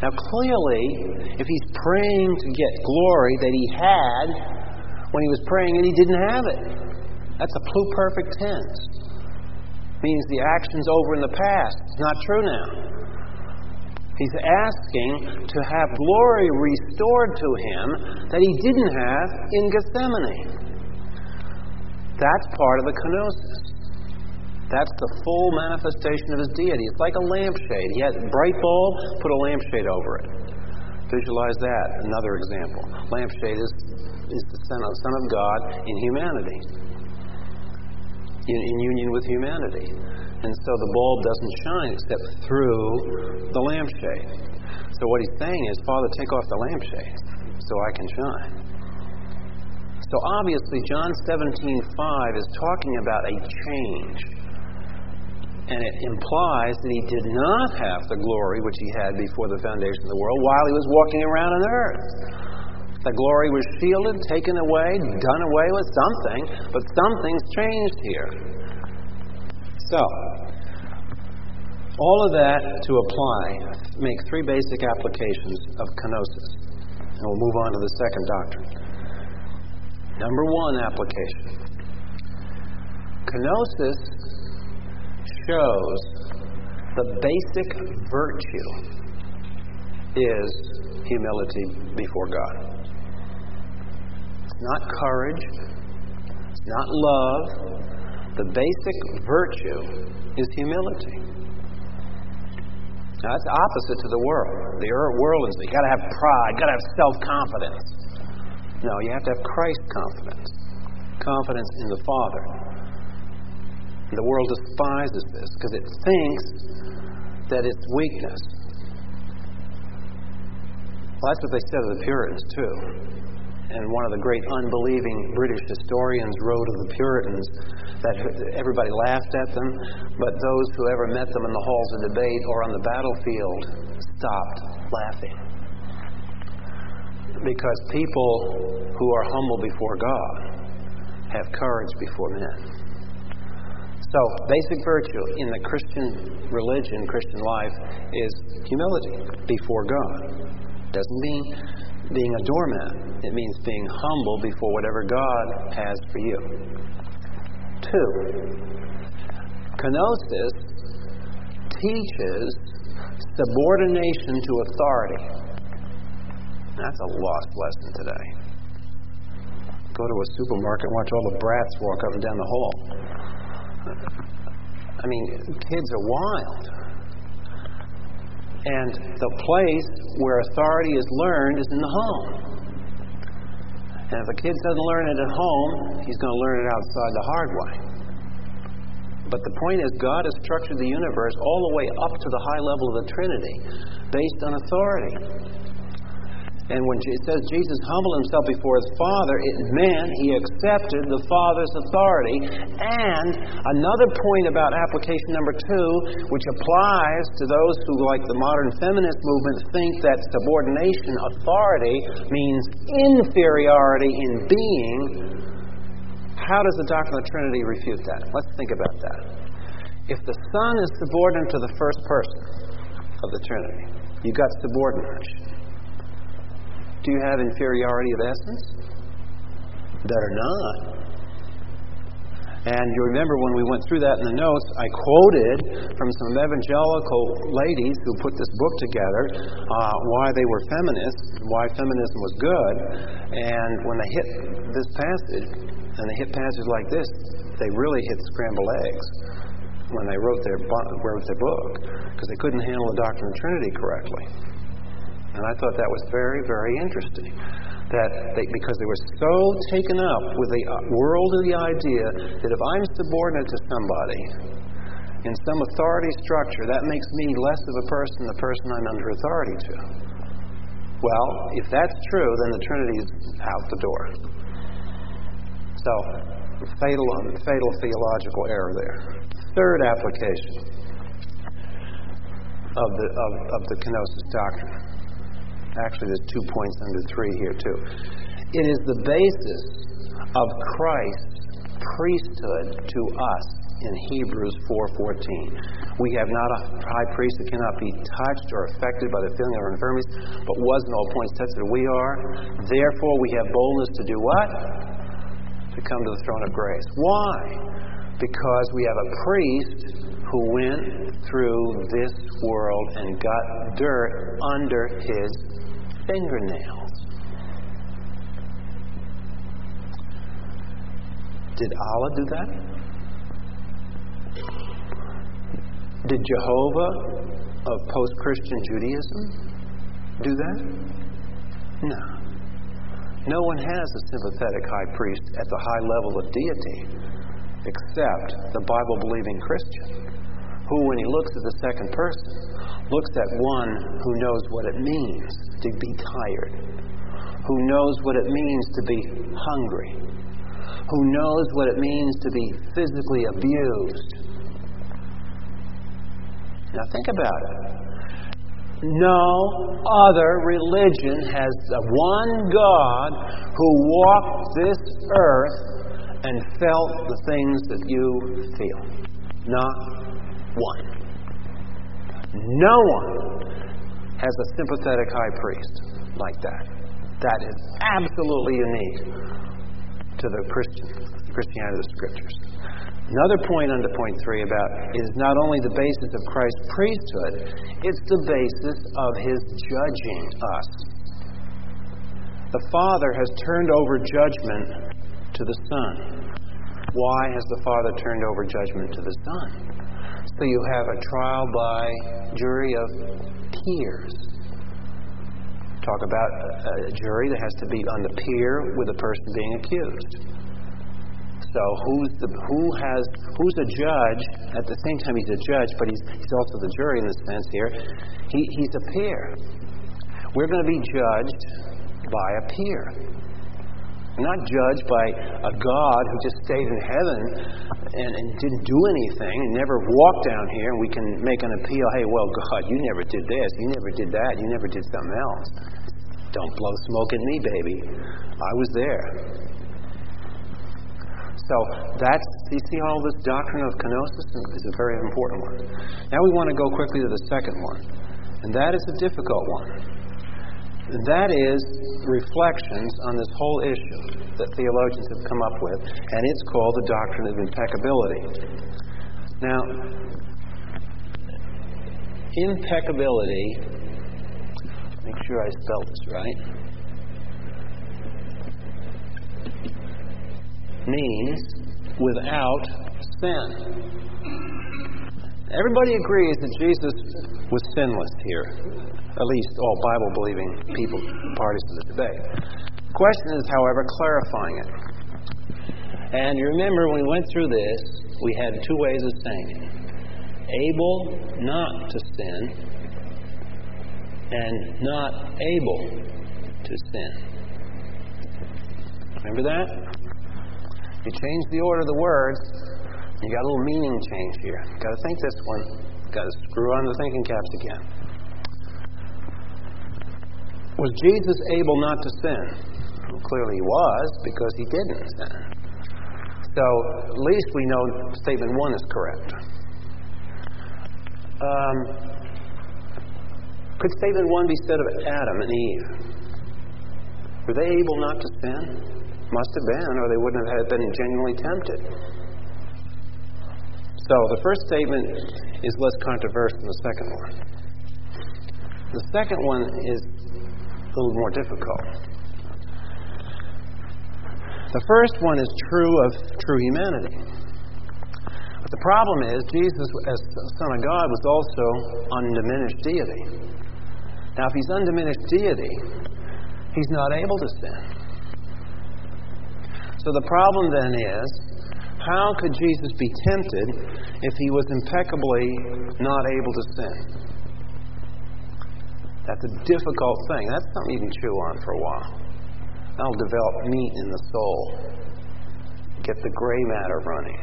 Now clearly, if he's praying to get glory that he had when he was praying and he didn't have it, that's a pluperfect tense. It means the action's over in the past. It's not true now. He's asking to have glory restored to him that he didn't have in Gethsemane. That's part of the kenosis. That's the full manifestation of his deity. It's like a lampshade. He had a bright bulb, put a lampshade over it. Visualize that. Another example. Lampshade is the Son of God in humanity, in union with humanity. And so the bulb doesn't shine except through the lampshade. So what he's saying is, Father, take off the lampshade so I can shine. So obviously John 17:5 is talking about a change. And it implies that he did not have the glory which he had before the foundation of the world while he was walking around on earth. The glory was shielded, taken away, done away with something, but something's changed here. So, all of that to apply, make three basic applications of kenosis. And we'll move on to the second doctrine. Number one application. Kenosis shows the basic virtue is humility before God. It's not courage. It's not love. The basic virtue is humility. Now, that's opposite to the world. The world is, you've got to have pride, you've got to have self-confidence. No, you have to have Christ confidence. Confidence in the Father. The world despises this because it thinks that it's weakness. Well, that's what they said of the Puritans, too. And one of the great unbelieving British historians wrote of the Puritans that everybody laughed at them, but those who ever met them in the halls of debate or on the battlefield stopped laughing. Because people who are humble before God have courage before men. So, basic virtue in the Christian religion, Christian life, is humility before God. It doesn't mean being a doormat. It means being humble before whatever God has for you. 2, kenosis teaches subordination to authority. That's a lost lesson today. Go to a supermarket and watch all the brats walk up and down the hall. I mean, kids are wild. And the place where authority is learned is in the home. And if a kid doesn't learn it at home, he's going to learn it outside the hard way. But the point is, God has structured the universe all the way up to the high level of the Trinity based on authority. And when it says Jesus humbled himself before his Father, it meant he accepted the Father's authority. And another point about application number 2, which applies to those who, like the modern feminist movement, think that subordination, authority, means inferiority in being. How does the doctrine of the Trinity refute that? Let's think about that. If the Son is subordinate to the first person of the Trinity, you've got subordination. Do you have inferiority of essence? Better not. And you remember when we went through that in the notes, I quoted from some evangelical ladies who put this book together, why they were feminists, why feminism was good. And when they hit this passage, and they hit passages like this, they really hit scrambled eggs when they wrote their book, because they couldn't handle the doctrine of the Trinity correctly. And I thought that was very, very interesting. Because they were so taken up with the world of the idea that if I'm subordinate to somebody in some authority structure, that makes me less of a person than the person I'm under authority to. Well, if that's true, then the Trinity's out the door. So, fatal theological error there. Third application of the kenosis doctrine. Actually, there's 2 points under 3 here, too. It is the basis of Christ's priesthood to us in Hebrews 4:14. We have not a high priest that cannot be touched or affected by the feeling of our infirmities, but was in all points tested as we are. Therefore, we have boldness to do what? To come to the throne of grace. Why? Because we have a priest who went through this world and got dirt under his fingernails. Did Allah do that? Did Jehovah of post-Christian Judaism do that? No. No one has a sympathetic high priest at the high level of deity except the Bible-believing Christian, who, when he looks at the second person, looks at one who knows what it means to be tired, who knows what it means to be hungry, who knows what it means to be physically abused. Now think about it. No other religion has the one God who walked this earth and felt the things that you feel. Not one. No one has a sympathetic high priest like that. That is absolutely unique. to the Christianity of the Scriptures. Another point under point 3 about is not only the basis of Christ's priesthood, it's the basis of his judging us. The Father has turned over judgment to the Son. Why has the Father turned over judgment to the Son? So you have a trial by jury of peers. Talk about a jury that has to be on the peer with the person being accused. So who's a judge? At the same time he's a judge, but he's also the jury in the sense here. He's a peer. We're going to be judged by a peer. We're not judged by a God who just stayed in heaven and didn't do anything and never walked down here, and we can make an appeal, hey, well, God, you never did this, you never did that, you never did something else. Don't blow smoke at me, baby. I was there. So you see all this doctrine of kenosis is a very important one. Now we want to go quickly to the second one, and that is a difficult one. And that is reflections on this whole issue that theologians have come up with, and it's called the doctrine of impeccability. Now, impeccability, make sure I spell this right, means without sin. Everybody agrees that Jesus was sinless here. At least all Bible-believing people, parties to this debate. The question is, however, clarifying it. And you remember, when we went through this, we had two ways of saying it. Able not to sin, and not able to sin. Remember that? You change the order of the words, you got a little meaning change here. Got to think this one. Got to screw on the thinking caps again. Was Jesus able not to sin? Well, clearly he was, because he didn't sin. So, at least we know statement 1 is correct. Could statement 1 be said of Adam and Eve? Were they able not to sin? Must have been, or they wouldn't have been genuinely tempted. So, the first statement is less controversial than the second one. The second one is a little more difficult. The first one is true of true humanity. But the problem is, Jesus, as the Son of God, was also undiminished deity. Now, if he's undiminished deity, he's not able to sin. So the problem then is, how could Jesus be tempted if he was impeccably not able to sin? That's a difficult thing. That's something you can chew on for a while. That'll develop meat in the soul. Get the gray matter running.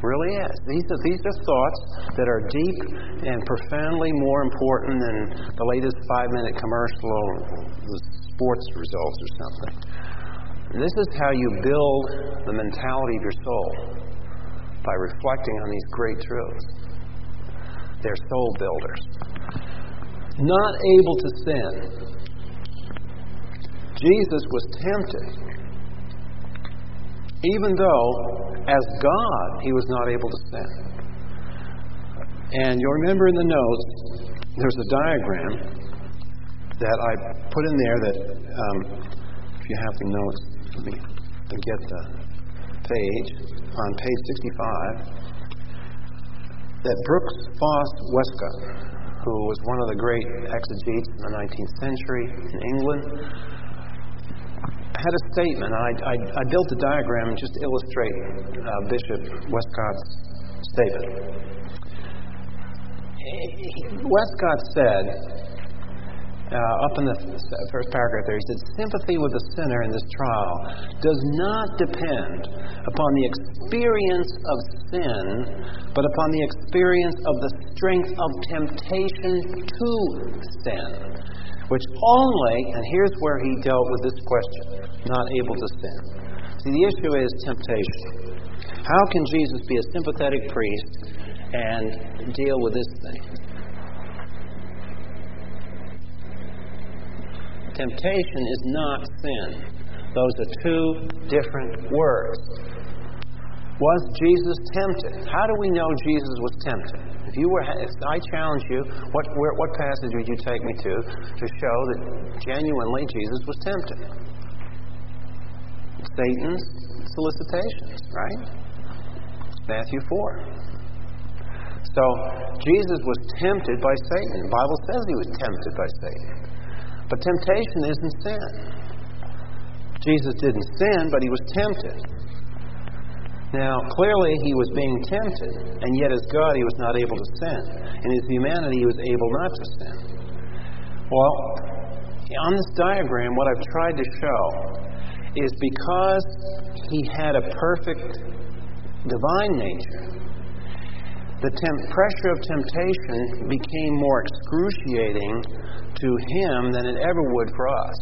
Really is. These are thoughts that are deep and profoundly more important than the latest 5-minute commercial or the sports results or something. And this is how you build the mentality of your soul, by reflecting on these great truths. They're soul builders. Not able to sin. Jesus was tempted, even though, as God, he was not able to sin. And you'll remember in the notes, there's a diagram that I put in there that, if you have the notes, let me get the page, on page 65, that Brooks Foss Westcott, who was one of the great exegetes in the 19th century in England, had a statement. I built a diagram just to illustrate Bishop Westcott's statement. Westcott said, up in the first paragraph there, he said, sympathy with the sinner in this trial does not depend upon the experience of sin, but upon the experience of the strength of temptation to sin, which only, and here's where he dealt with this question, not able to sin. See, the issue is temptation. How can Jesus be a sympathetic priest and deal with this thing? Temptation is not sin. Those are two different words. Was Jesus tempted? How do we know Jesus was tempted? If I challenge you, what passage would you take me to show that genuinely Jesus was tempted? Satan's solicitations, right? Matthew 4. So, Jesus was tempted by Satan. The Bible says he was tempted by Satan. But temptation isn't sin. Jesus didn't sin, but he was tempted. Now, clearly he was being tempted, and yet as God he was not able to sin. And as humanity he was able not to sin. Well, on this diagram, what I've tried to show is because he had a perfect divine nature, the pressure of temptation became more excruciating to him than it ever would for us.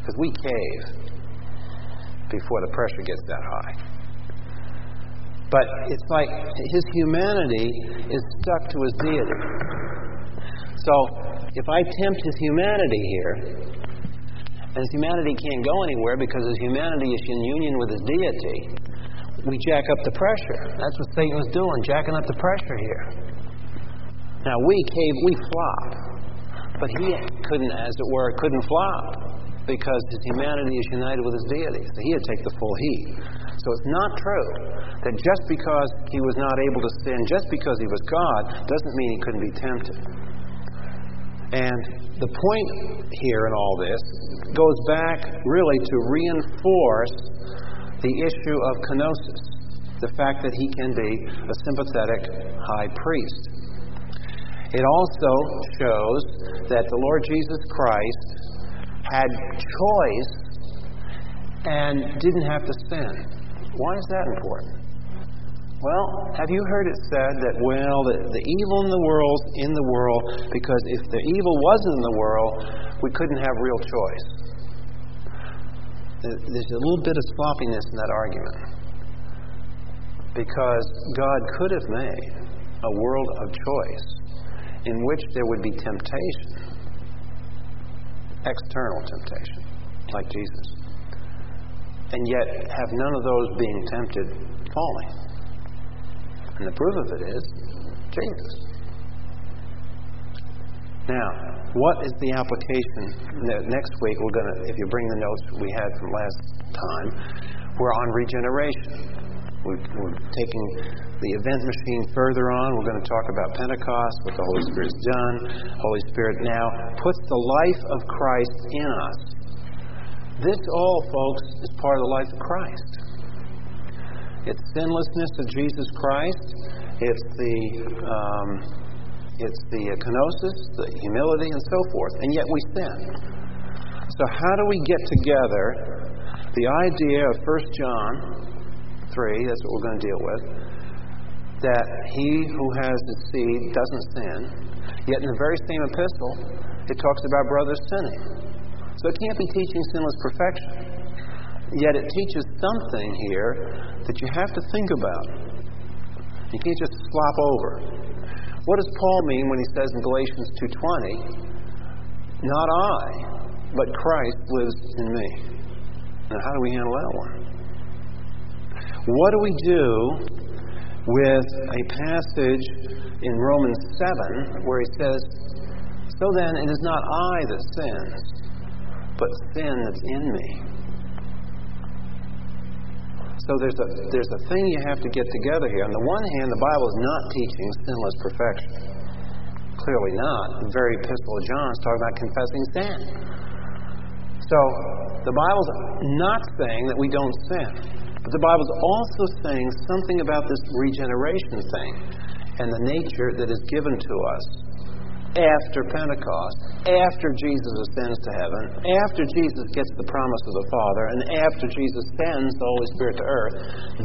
Because we cave before the pressure gets that high. But it's like his humanity is stuck to his deity. So if I tempt his humanity here, and his humanity can't go anywhere because his humanity is in union with his deity, we jack up the pressure. That's what Satan was doing, jacking up the pressure here. Now we cave, we flop. But he couldn't, as it were, couldn't flop because his humanity is united with his deity. So he would take the full heat. So it's not true that just because he was not able to sin, just because he was God, doesn't mean he couldn't be tempted. And the point here in all this goes back really to reinforce the issue of kenosis, the fact that he can be a sympathetic high priest. It also shows that the Lord Jesus Christ had choice and didn't have to sin. Why is that important? Well, have you heard it said that, well, the evil in the world's in the world because if the evil wasn't in the world, we couldn't have real choice. There's a little bit of sloppiness in that argument. Because God could have made a world of choice in which there would be temptation, external temptation, like Jesus, and yet have none of those being tempted falling. And the proof of it is Jesus. Now, what is the application? Next week, we're going to, if you bring the notes we had from last time, we're on regeneration. We're taking the event machine further on. We're going to talk about Pentecost, what the Holy Spirit's done. Holy Spirit now puts the life of Christ in us. This all, folks, is part of the life of Christ. It's sinlessness of Jesus Christ. It's the kenosis, the humility, and so forth. And yet we sin. So how do we get together the idea of 1 John 3, that's what we're going to deal with, that he who has the seed doesn't sin, yet in the very same epistle, it talks about brothers sinning. So it can't be teaching sinless perfection. Yet it teaches something here that you have to think about. You can't just flop over. What does Paul mean when he says in Galatians 2:20, not I, but Christ lives in me? Now, how do we handle that one? What do we do with a passage in Romans 7 where he says, so then it is not I that sins, but sin that's in me? So there's a thing you have to get together here. On the one hand, the Bible is not teaching sinless perfection. Clearly not. The very epistle of John is talking about confessing sin. So the Bible's not saying that we don't sin. But the Bible's also saying something about this regeneration thing and the nature that is given to us after Pentecost, after Jesus ascends to heaven, after Jesus gets the promise of the Father, and after Jesus sends the Holy Spirit to earth,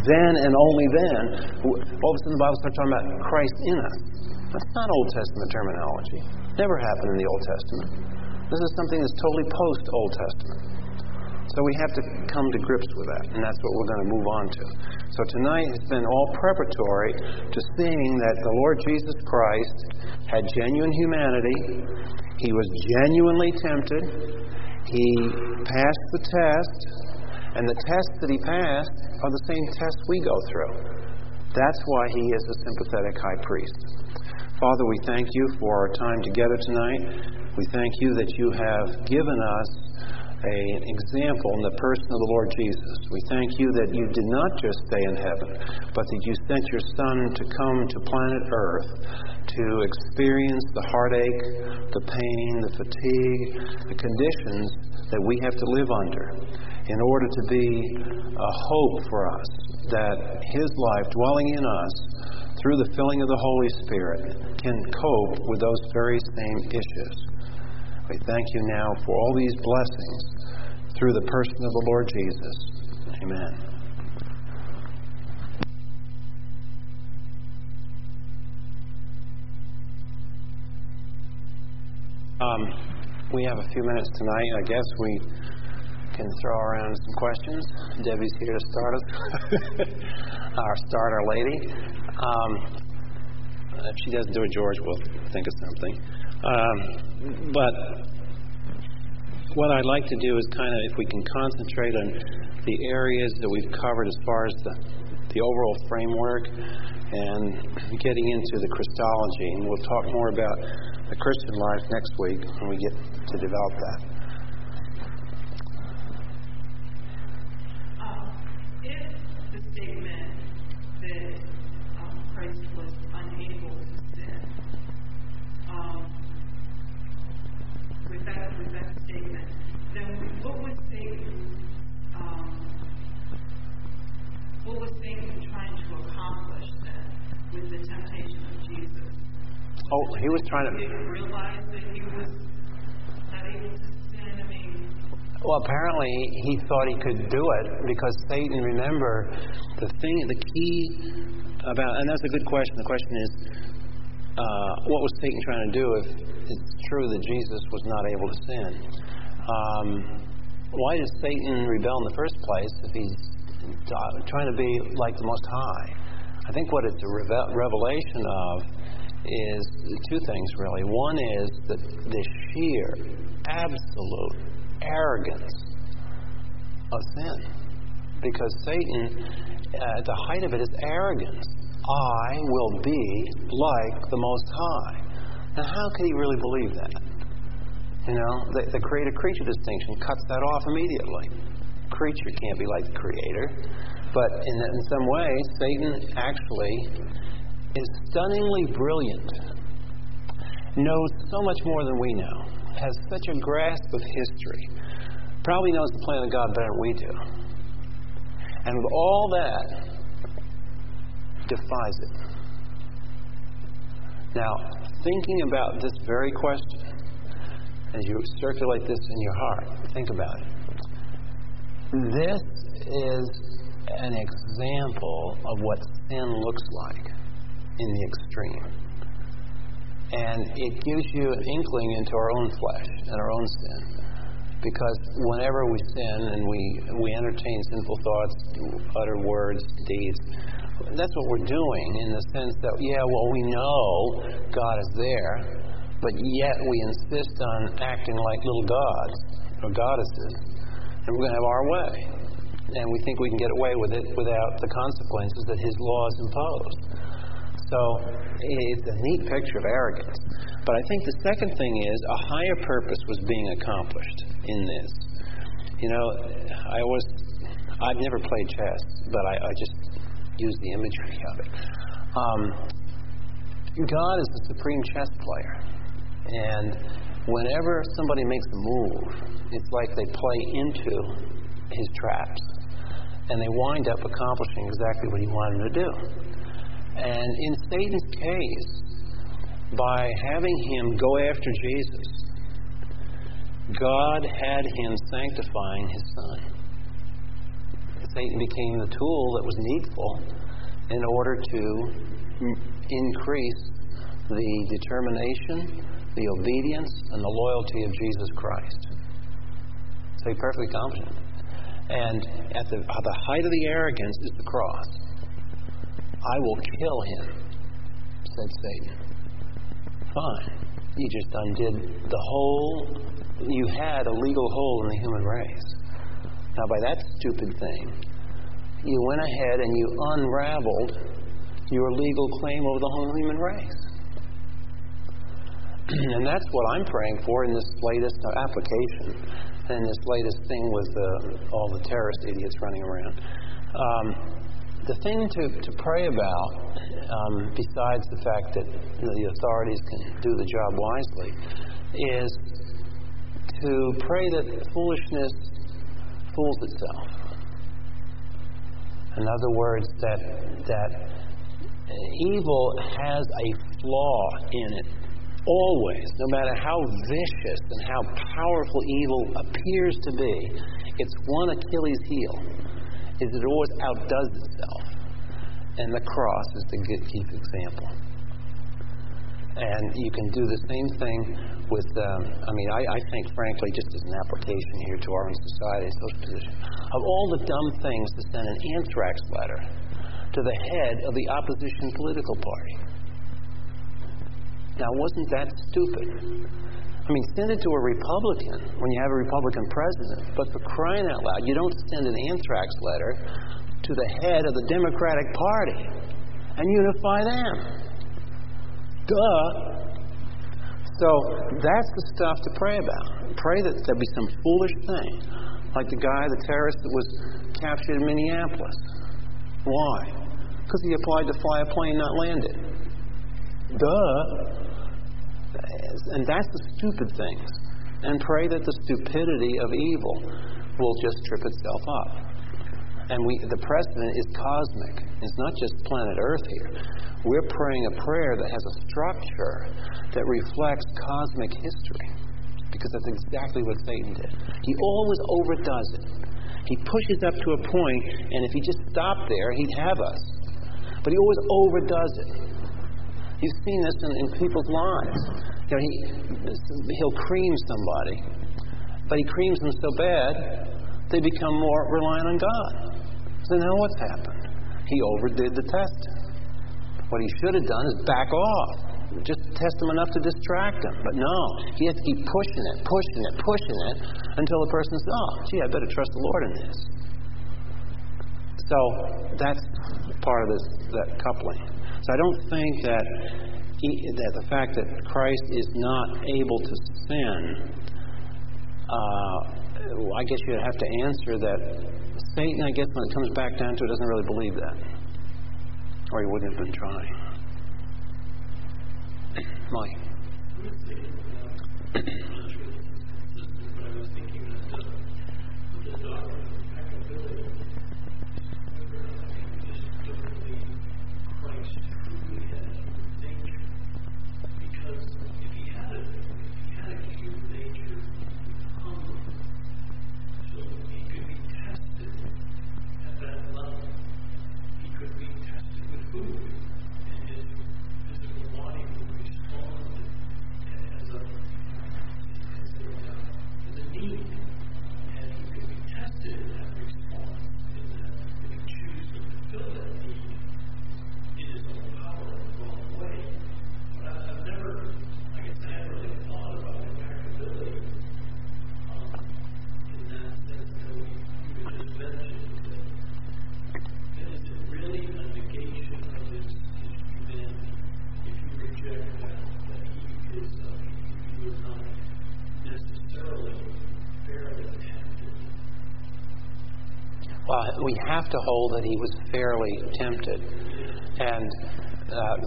then and only then, all of a sudden the Bible starts talking about Christ in us. That's not Old Testament terminology. Never happened in the Old Testament. This is something that's totally post-Old Testament. So we have to come to grips with that, and that's what we're going to move on to. So tonight has been all preparatory to seeing that the Lord Jesus Christ had genuine humanity. He was genuinely tempted. He passed the test. And the tests that he passed are the same tests we go through. That's why he is a sympathetic high priest. Father, we thank you for our time together tonight. We thank you that you have given us an example in the person of the Lord Jesus. We thank you that you did not just stay in heaven, but that you sent your Son to come to planet Earth to experience the heartache, the pain, the fatigue, the conditions that we have to live under in order to be a hope for us, that his life dwelling in us through the filling of the Holy Spirit can cope with those very same issues. We thank you now for all these blessings through the person of the Lord Jesus. Amen. We have a few minutes tonight. I guess we can throw around some questions. Debbie's here to start us. Our lady. If she doesn't do it, George will think of something. But what I'd like to do is kind of, if we can concentrate on the areas that we've covered as far as the overall framework and getting into the Christology. And we'll talk more about the Christian life next week when we get to develop that. If the statement that Christ was unable to sin, with that statement, then what was Satan trying to accomplish then with the temptation of Jesus? Oh, he was trying to... Did he realize that he was not able to sin? I mean... Well, apparently he thought he could do it because Satan, remember, and that's a good question. The question is, what was Satan trying to do if it's true that Jesus was not able to sin? Why did Satan rebel in the first place if he's trying to be like the Most High? I think what it's a revelation of is two things, really. One is that the sheer, absolute arrogance of sin. Because Satan, at the height of it, is arrogance. I will be like the Most High. Now, how could he really believe that? You know, the creator-creature distinction cuts that off immediately. Creature can't be like the creator. But in some way, Satan actually is stunningly brilliant. Knows so much more than we know. Has such a grasp of history. Probably knows the plan of God better than we do. And with all that, defies it. Now, thinking about this very question, as you circulate this in your heart, think about it. This is an example of what sin looks like in the extreme. And it gives you an inkling into our own flesh and our own sin. Because whenever we sin and we entertain sinful thoughts, utter words, deeds, that's what we're doing in the sense that, we know God is there, but yet we insist on acting like little gods or goddesses, and we're going to have our way. And we think we can get away with it without the consequences that his laws impose. So it's a neat picture of arrogance. But I think the second thing is a higher purpose was being accomplished in this. You know, I've never played chess, but I just use the imagery of it. God is the supreme chess player. And whenever somebody makes a move, it's like they play into his traps. And they wind up accomplishing exactly what he wanted them to do. And in Satan's case, by having him go after Jesus, God had him sanctifying his Son. Satan became the tool that was needful in order to increase the determination, the obedience, and the loyalty of Jesus Christ. So he perfectly accomplished it. And at the height of the arrogance is the cross. I will kill him, said Satan. Fine. You just undid the whole, you had a legal hole in the human race. Now, by that stupid thing, you went ahead and you unraveled your legal claim over the whole human race. And that's what I'm praying for in this latest application and this latest thing with all the terrorist idiots running around. The thing to pray about, besides the fact that the authorities can do the job wisely, is to pray that foolishness fools itself. In other words, that evil has a flaw in it. Always, no matter how vicious and how powerful evil appears to be, its one Achilles heel is it always outdoes itself. And the cross is the good chief example. And you can do the same thing with, I think, frankly, just as an application here to our own society, social position, of all the dumb things to send an anthrax letter to the head of the opposition political party. Now, wasn't that stupid? I mean, send it to a Republican when you have a Republican president, but for crying out loud, you don't send an anthrax letter to the head of the Democratic Party and unify them. Duh. So that's the stuff to pray about. Pray that there'll be some foolish thing, like the guy, the terrorist that was captured in Minneapolis. Why? Because he applied to fly a plane, not land it. Duh. And that's the stupid things. And pray that the stupidity of evil will just trip itself up. And the precedent is cosmic. It's not just planet Earth here. We're praying a prayer that has a structure that reflects cosmic history. Because that's exactly what Satan did. He always overdoes it. He pushes up to a point, and if he just stopped there, he'd have us. But he always overdoes it. You've seen this in people's lives. You know, he'll cream somebody, but he creams them so bad they become more reliant on God. So now what's happened? He overdid the test. What he should have done is back off. Just test him enough to distract him. But no, he has to keep pushing it until the person says, oh, gee, I better trust the Lord in this. So that's part of that coupling. So I don't think that the fact that Christ is not able to sin, I guess you'd have to answer that Satan, I guess, when it comes back down to it, doesn't really believe that. Or he wouldn't have been trying. Mike. We have to hold that he was fairly tempted. And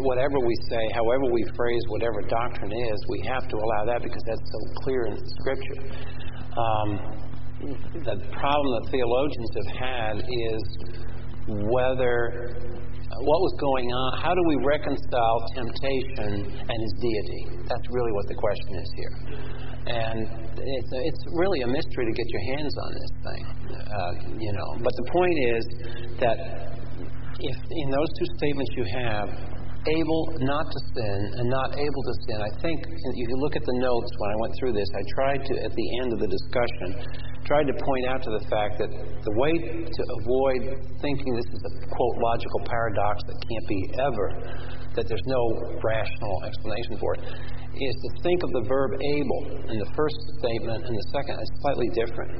whatever we say, however we phrase whatever doctrine is, we have to allow that because that's so clear in Scripture. The problem that theologians have had is what was going on, how do we reconcile temptation and his deity? That's really what the question is here. And it's really a mystery to get your hands on this thing. But the point is that if in those two statements you have able not to sin and not able to sin, I think if you look at the notes when I went through this, I tried to, at the end of the discussion, tried to point out to the fact that the way to avoid thinking this is a, quote, logical paradox that can't be ever, that there's no rational explanation for it, is to think of the verb able in the first statement and the second is slightly different.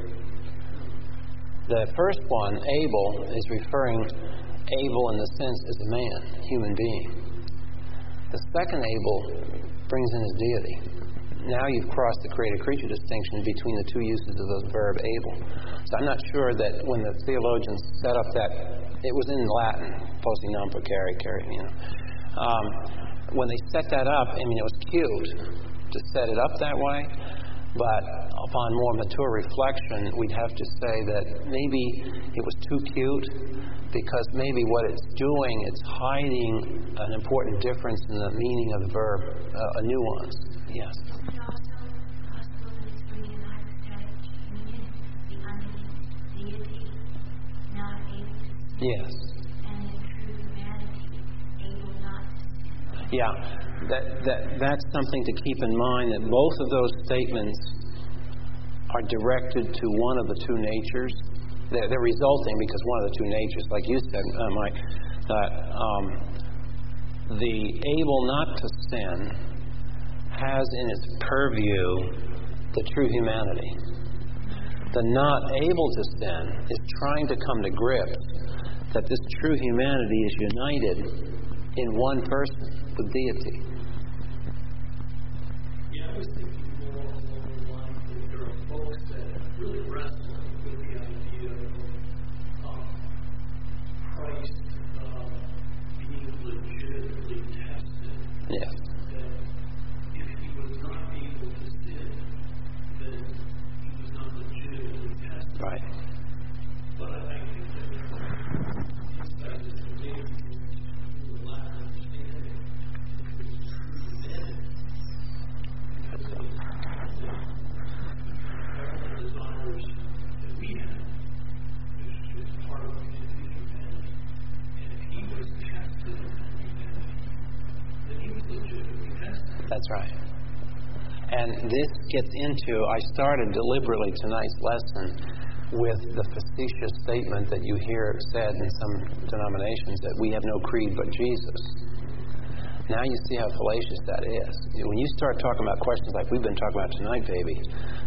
The first one, Abel, is referring, Abel in the sense as a man, human being. The second Abel brings in his deity. Now you've crossed the creator-creature distinction between the two uses of the verb able. So I'm not sure that when the theologians set up that, it was in Latin, posi non precari, you know. When they set that up, I mean, it was cute to set it up that way, but upon more mature reflection, we'd have to say that maybe it was too cute, because maybe what it's doing, it's hiding an important difference in the meaning of the verb, a nuance. Yes. Yes. And in true humanity, able not to sin. Yeah, that's something to keep in mind, that both of those statements are directed to one of the two natures. They're resulting because one of the two natures, like you said, Mike, that the able not to sin has in its purview the true humanity. The not able to sin is trying to come to grips that this true humanity is united in one person, the deity. Yeah, I was thinking more along the lines that there are folks that really wrestle with the idea of Christ being legitimately tested. Yes. That if he was not able to sin, then he was not legitimately tested. Right. But I think that's right. And this gets into, I started deliberately tonight's lesson with the facetious statement that you hear said in some denominations that we have no creed but Jesus. Now you see how fallacious that is. When you start talking about questions like we've been talking about tonight, baby,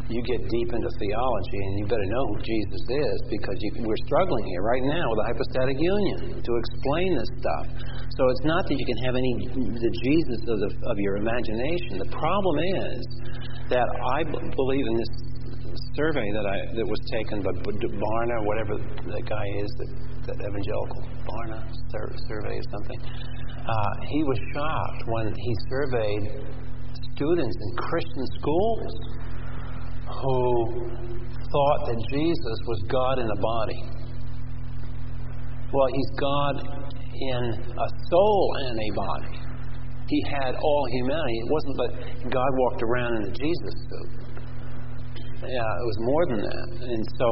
you get deep into theology and you better know who Jesus is, because we're struggling here right now with the hypostatic union to explain this stuff. So it's not that you can have any the Jesus of your imagination. The problem is that I believe in this survey that was taken by Barna, whatever that guy is, that evangelical Barna survey or something. He was shocked when he surveyed students in Christian schools who thought that Jesus was God in a body. Well, he's God in a soul and a body. He had all humanity. It wasn't that God walked around in a Jesus suit. Yeah, it was more than that. And so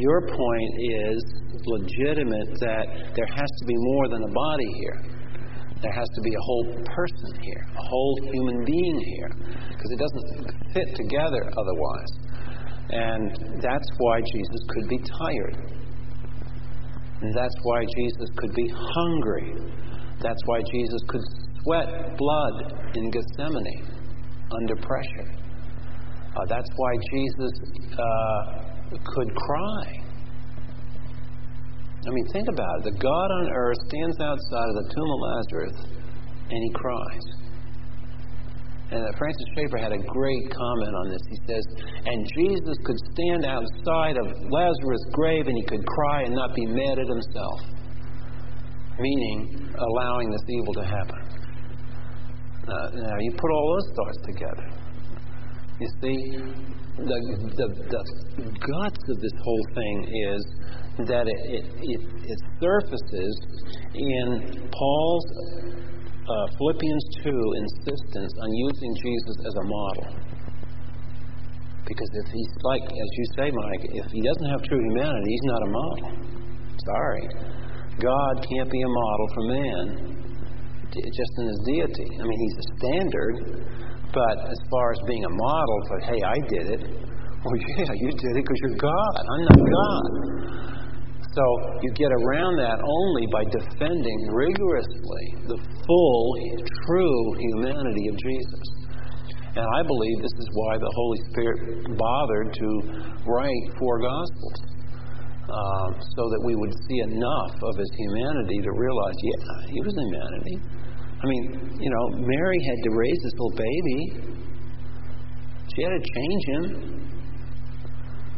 your point is legitimate, that there has to be more than a body here. There has to be a whole person here, a whole human being here, because it doesn't fit together otherwise. And that's why Jesus could be tired. And that's why Jesus could be hungry. That's why Jesus could sweat blood in Gethsemane under pressure. That's why Jesus could cry. I mean, think about it. The God on earth stands outside of the tomb of Lazarus, and he cries. And Francis Schaeffer had a great comment on this. He says, and Jesus could stand outside of Lazarus' grave, and he could cry and not be mad at himself, meaning allowing this evil to happen. Now, you put all those thoughts together. You see, the guts of this whole thing is that it surfaces in Paul's Philippians 2 insistence on using Jesus as a model. Because if he's like, as you say, Mike, if he doesn't have true humanity, he's not a model. Sorry. God can't be a model for man just in his deity. I mean, he's a standard. But as far as being a model for, hey, I did it. Well, yeah, you did it because you're God. I'm not God. So you get around that only by defending rigorously the full, true humanity of Jesus. And I believe this is why the Holy Spirit bothered to write four Gospels, so that we would see enough of his humanity to realize, yeah, he was humanity. I mean, you know, Mary had to raise this little baby. She had to change him.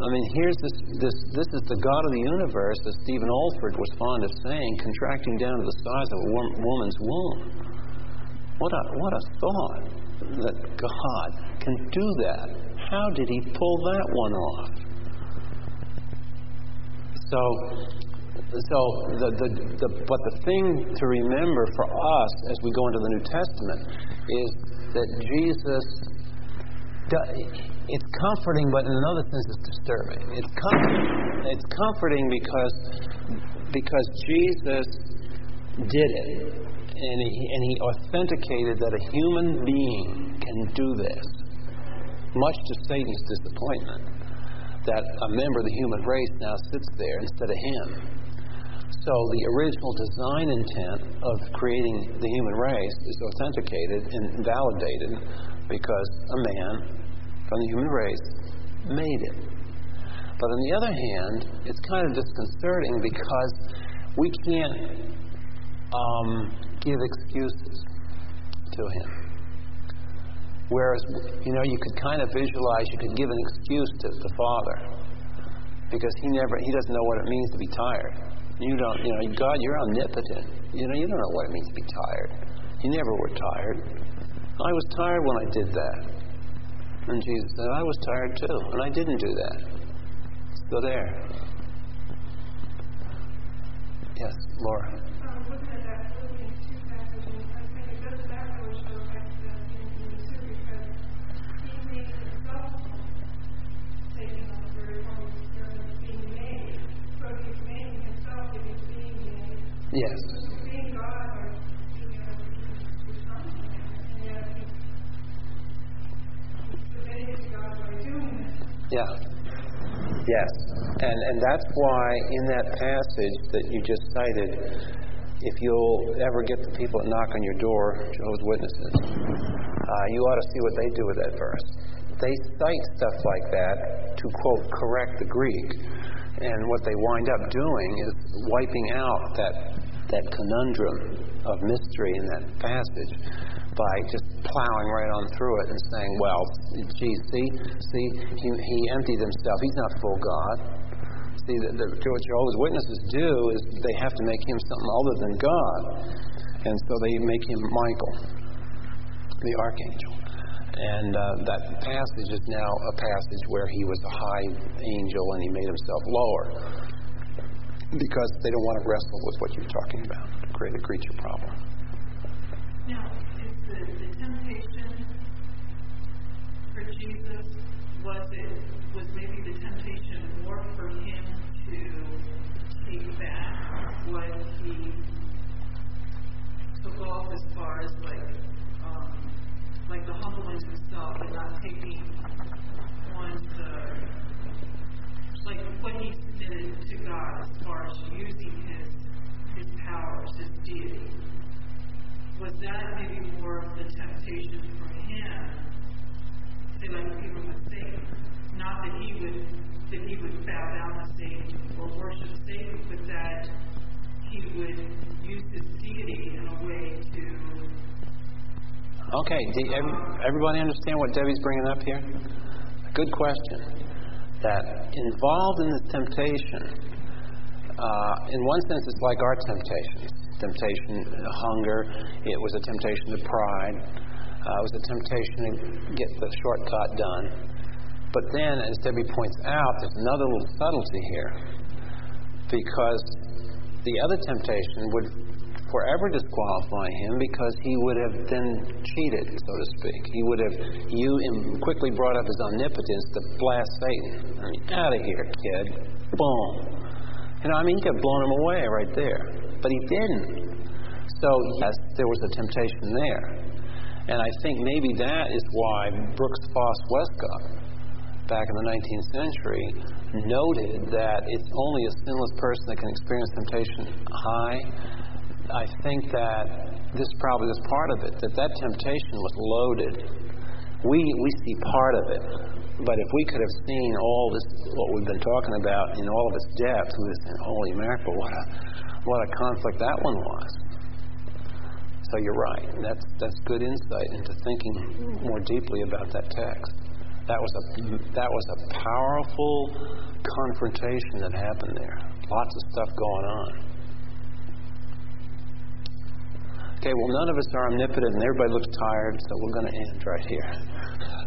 I mean, here's this is the God of the universe, as Stephen Olford was fond of saying, contracting down to the size of a woman's womb. What a thought that God can do that. How did he pull that one off? But the thing to remember for us as we go into the New Testament is that Jesus, it's comforting, but in another sense it's disturbing. It's comforting because Jesus did it, and he authenticated that a human being can do this, much to Satan's disappointment, that a member of the human race now sits there instead of him. So the original design intent of creating the human race is authenticated and validated because a man from the human race made it. But on the other hand, it's kind of disconcerting because we can't give excuses to him. Whereas, you know, you could kind of visualize, you could give an excuse to the Father, because he doesn't know what it means to be tired. You don't, you know, God, you're omnipotent. You know, you don't know what it means to be tired. You never were tired. I was tired when I did that. And Jesus said, I was tired too, and I didn't do that. So there. Yes, Laura. Yes. Yeah. Yes. And that's why in that passage that you just cited, if you'll ever get the people that knock on your door, Jehovah's Witnesses, you ought to see what they do with that verse. They cite stuff like that to, quote, correct the Greek. And what they wind up doing is wiping out that conundrum of mystery in that passage by just plowing right on through it and saying, well, gee, see, he emptied himself. He's not full God. See, what Jehovah's Witnesses do is they have to make him something other than God. And so they make him Michael, the archangel. And that passage is now a passage where he was a high angel and he made himself lower, because they don't want to wrestle with what you're talking about, create a creature problem. Now, is the temptation for Jesus, was maybe the temptation more for him to take back what he took off as far as like the humble ones himself, and not taking one's, like what he submitted to God as far as using his powers, his deity. Was that maybe more of the temptation for him? Say, like people would say, not that he would bow down to Satan or worship Satan, but that he would use his deity in a way to. Okay, everybody understand what Debbie's bringing up here? Good question. That involved in this temptation, in one sense it's like our temptation, hunger. It was a temptation to pride. It was a temptation to get the shortcut done. But then, as Debbie points out, there's another little subtlety here, because the other temptation would forever disqualify him, because he would have then cheated, so to speak. He would have quickly brought up his omnipotence to blast Satan. I mean, out of here, kid. Boom. You know, I mean, you could have blown him away right there. But he didn't. So, yes, there was a temptation there. And I think maybe that is why Brooks Foss Westcott, back in the 19th century, noted that it's only a sinless person that can experience temptation high. I think that this probably was part of it, that temptation was loaded We see part of it. But if we could have seen all this, what we've been talking about in all of its depth, we would have said, holy mackerel, what a conflict that one was. So you're right. That's good insight into thinking more deeply about that text. That was a powerful confrontation that happened there. Lots of stuff going on. Okay, well, none of us are omnipotent, and everybody looks tired, so we're going to end right here.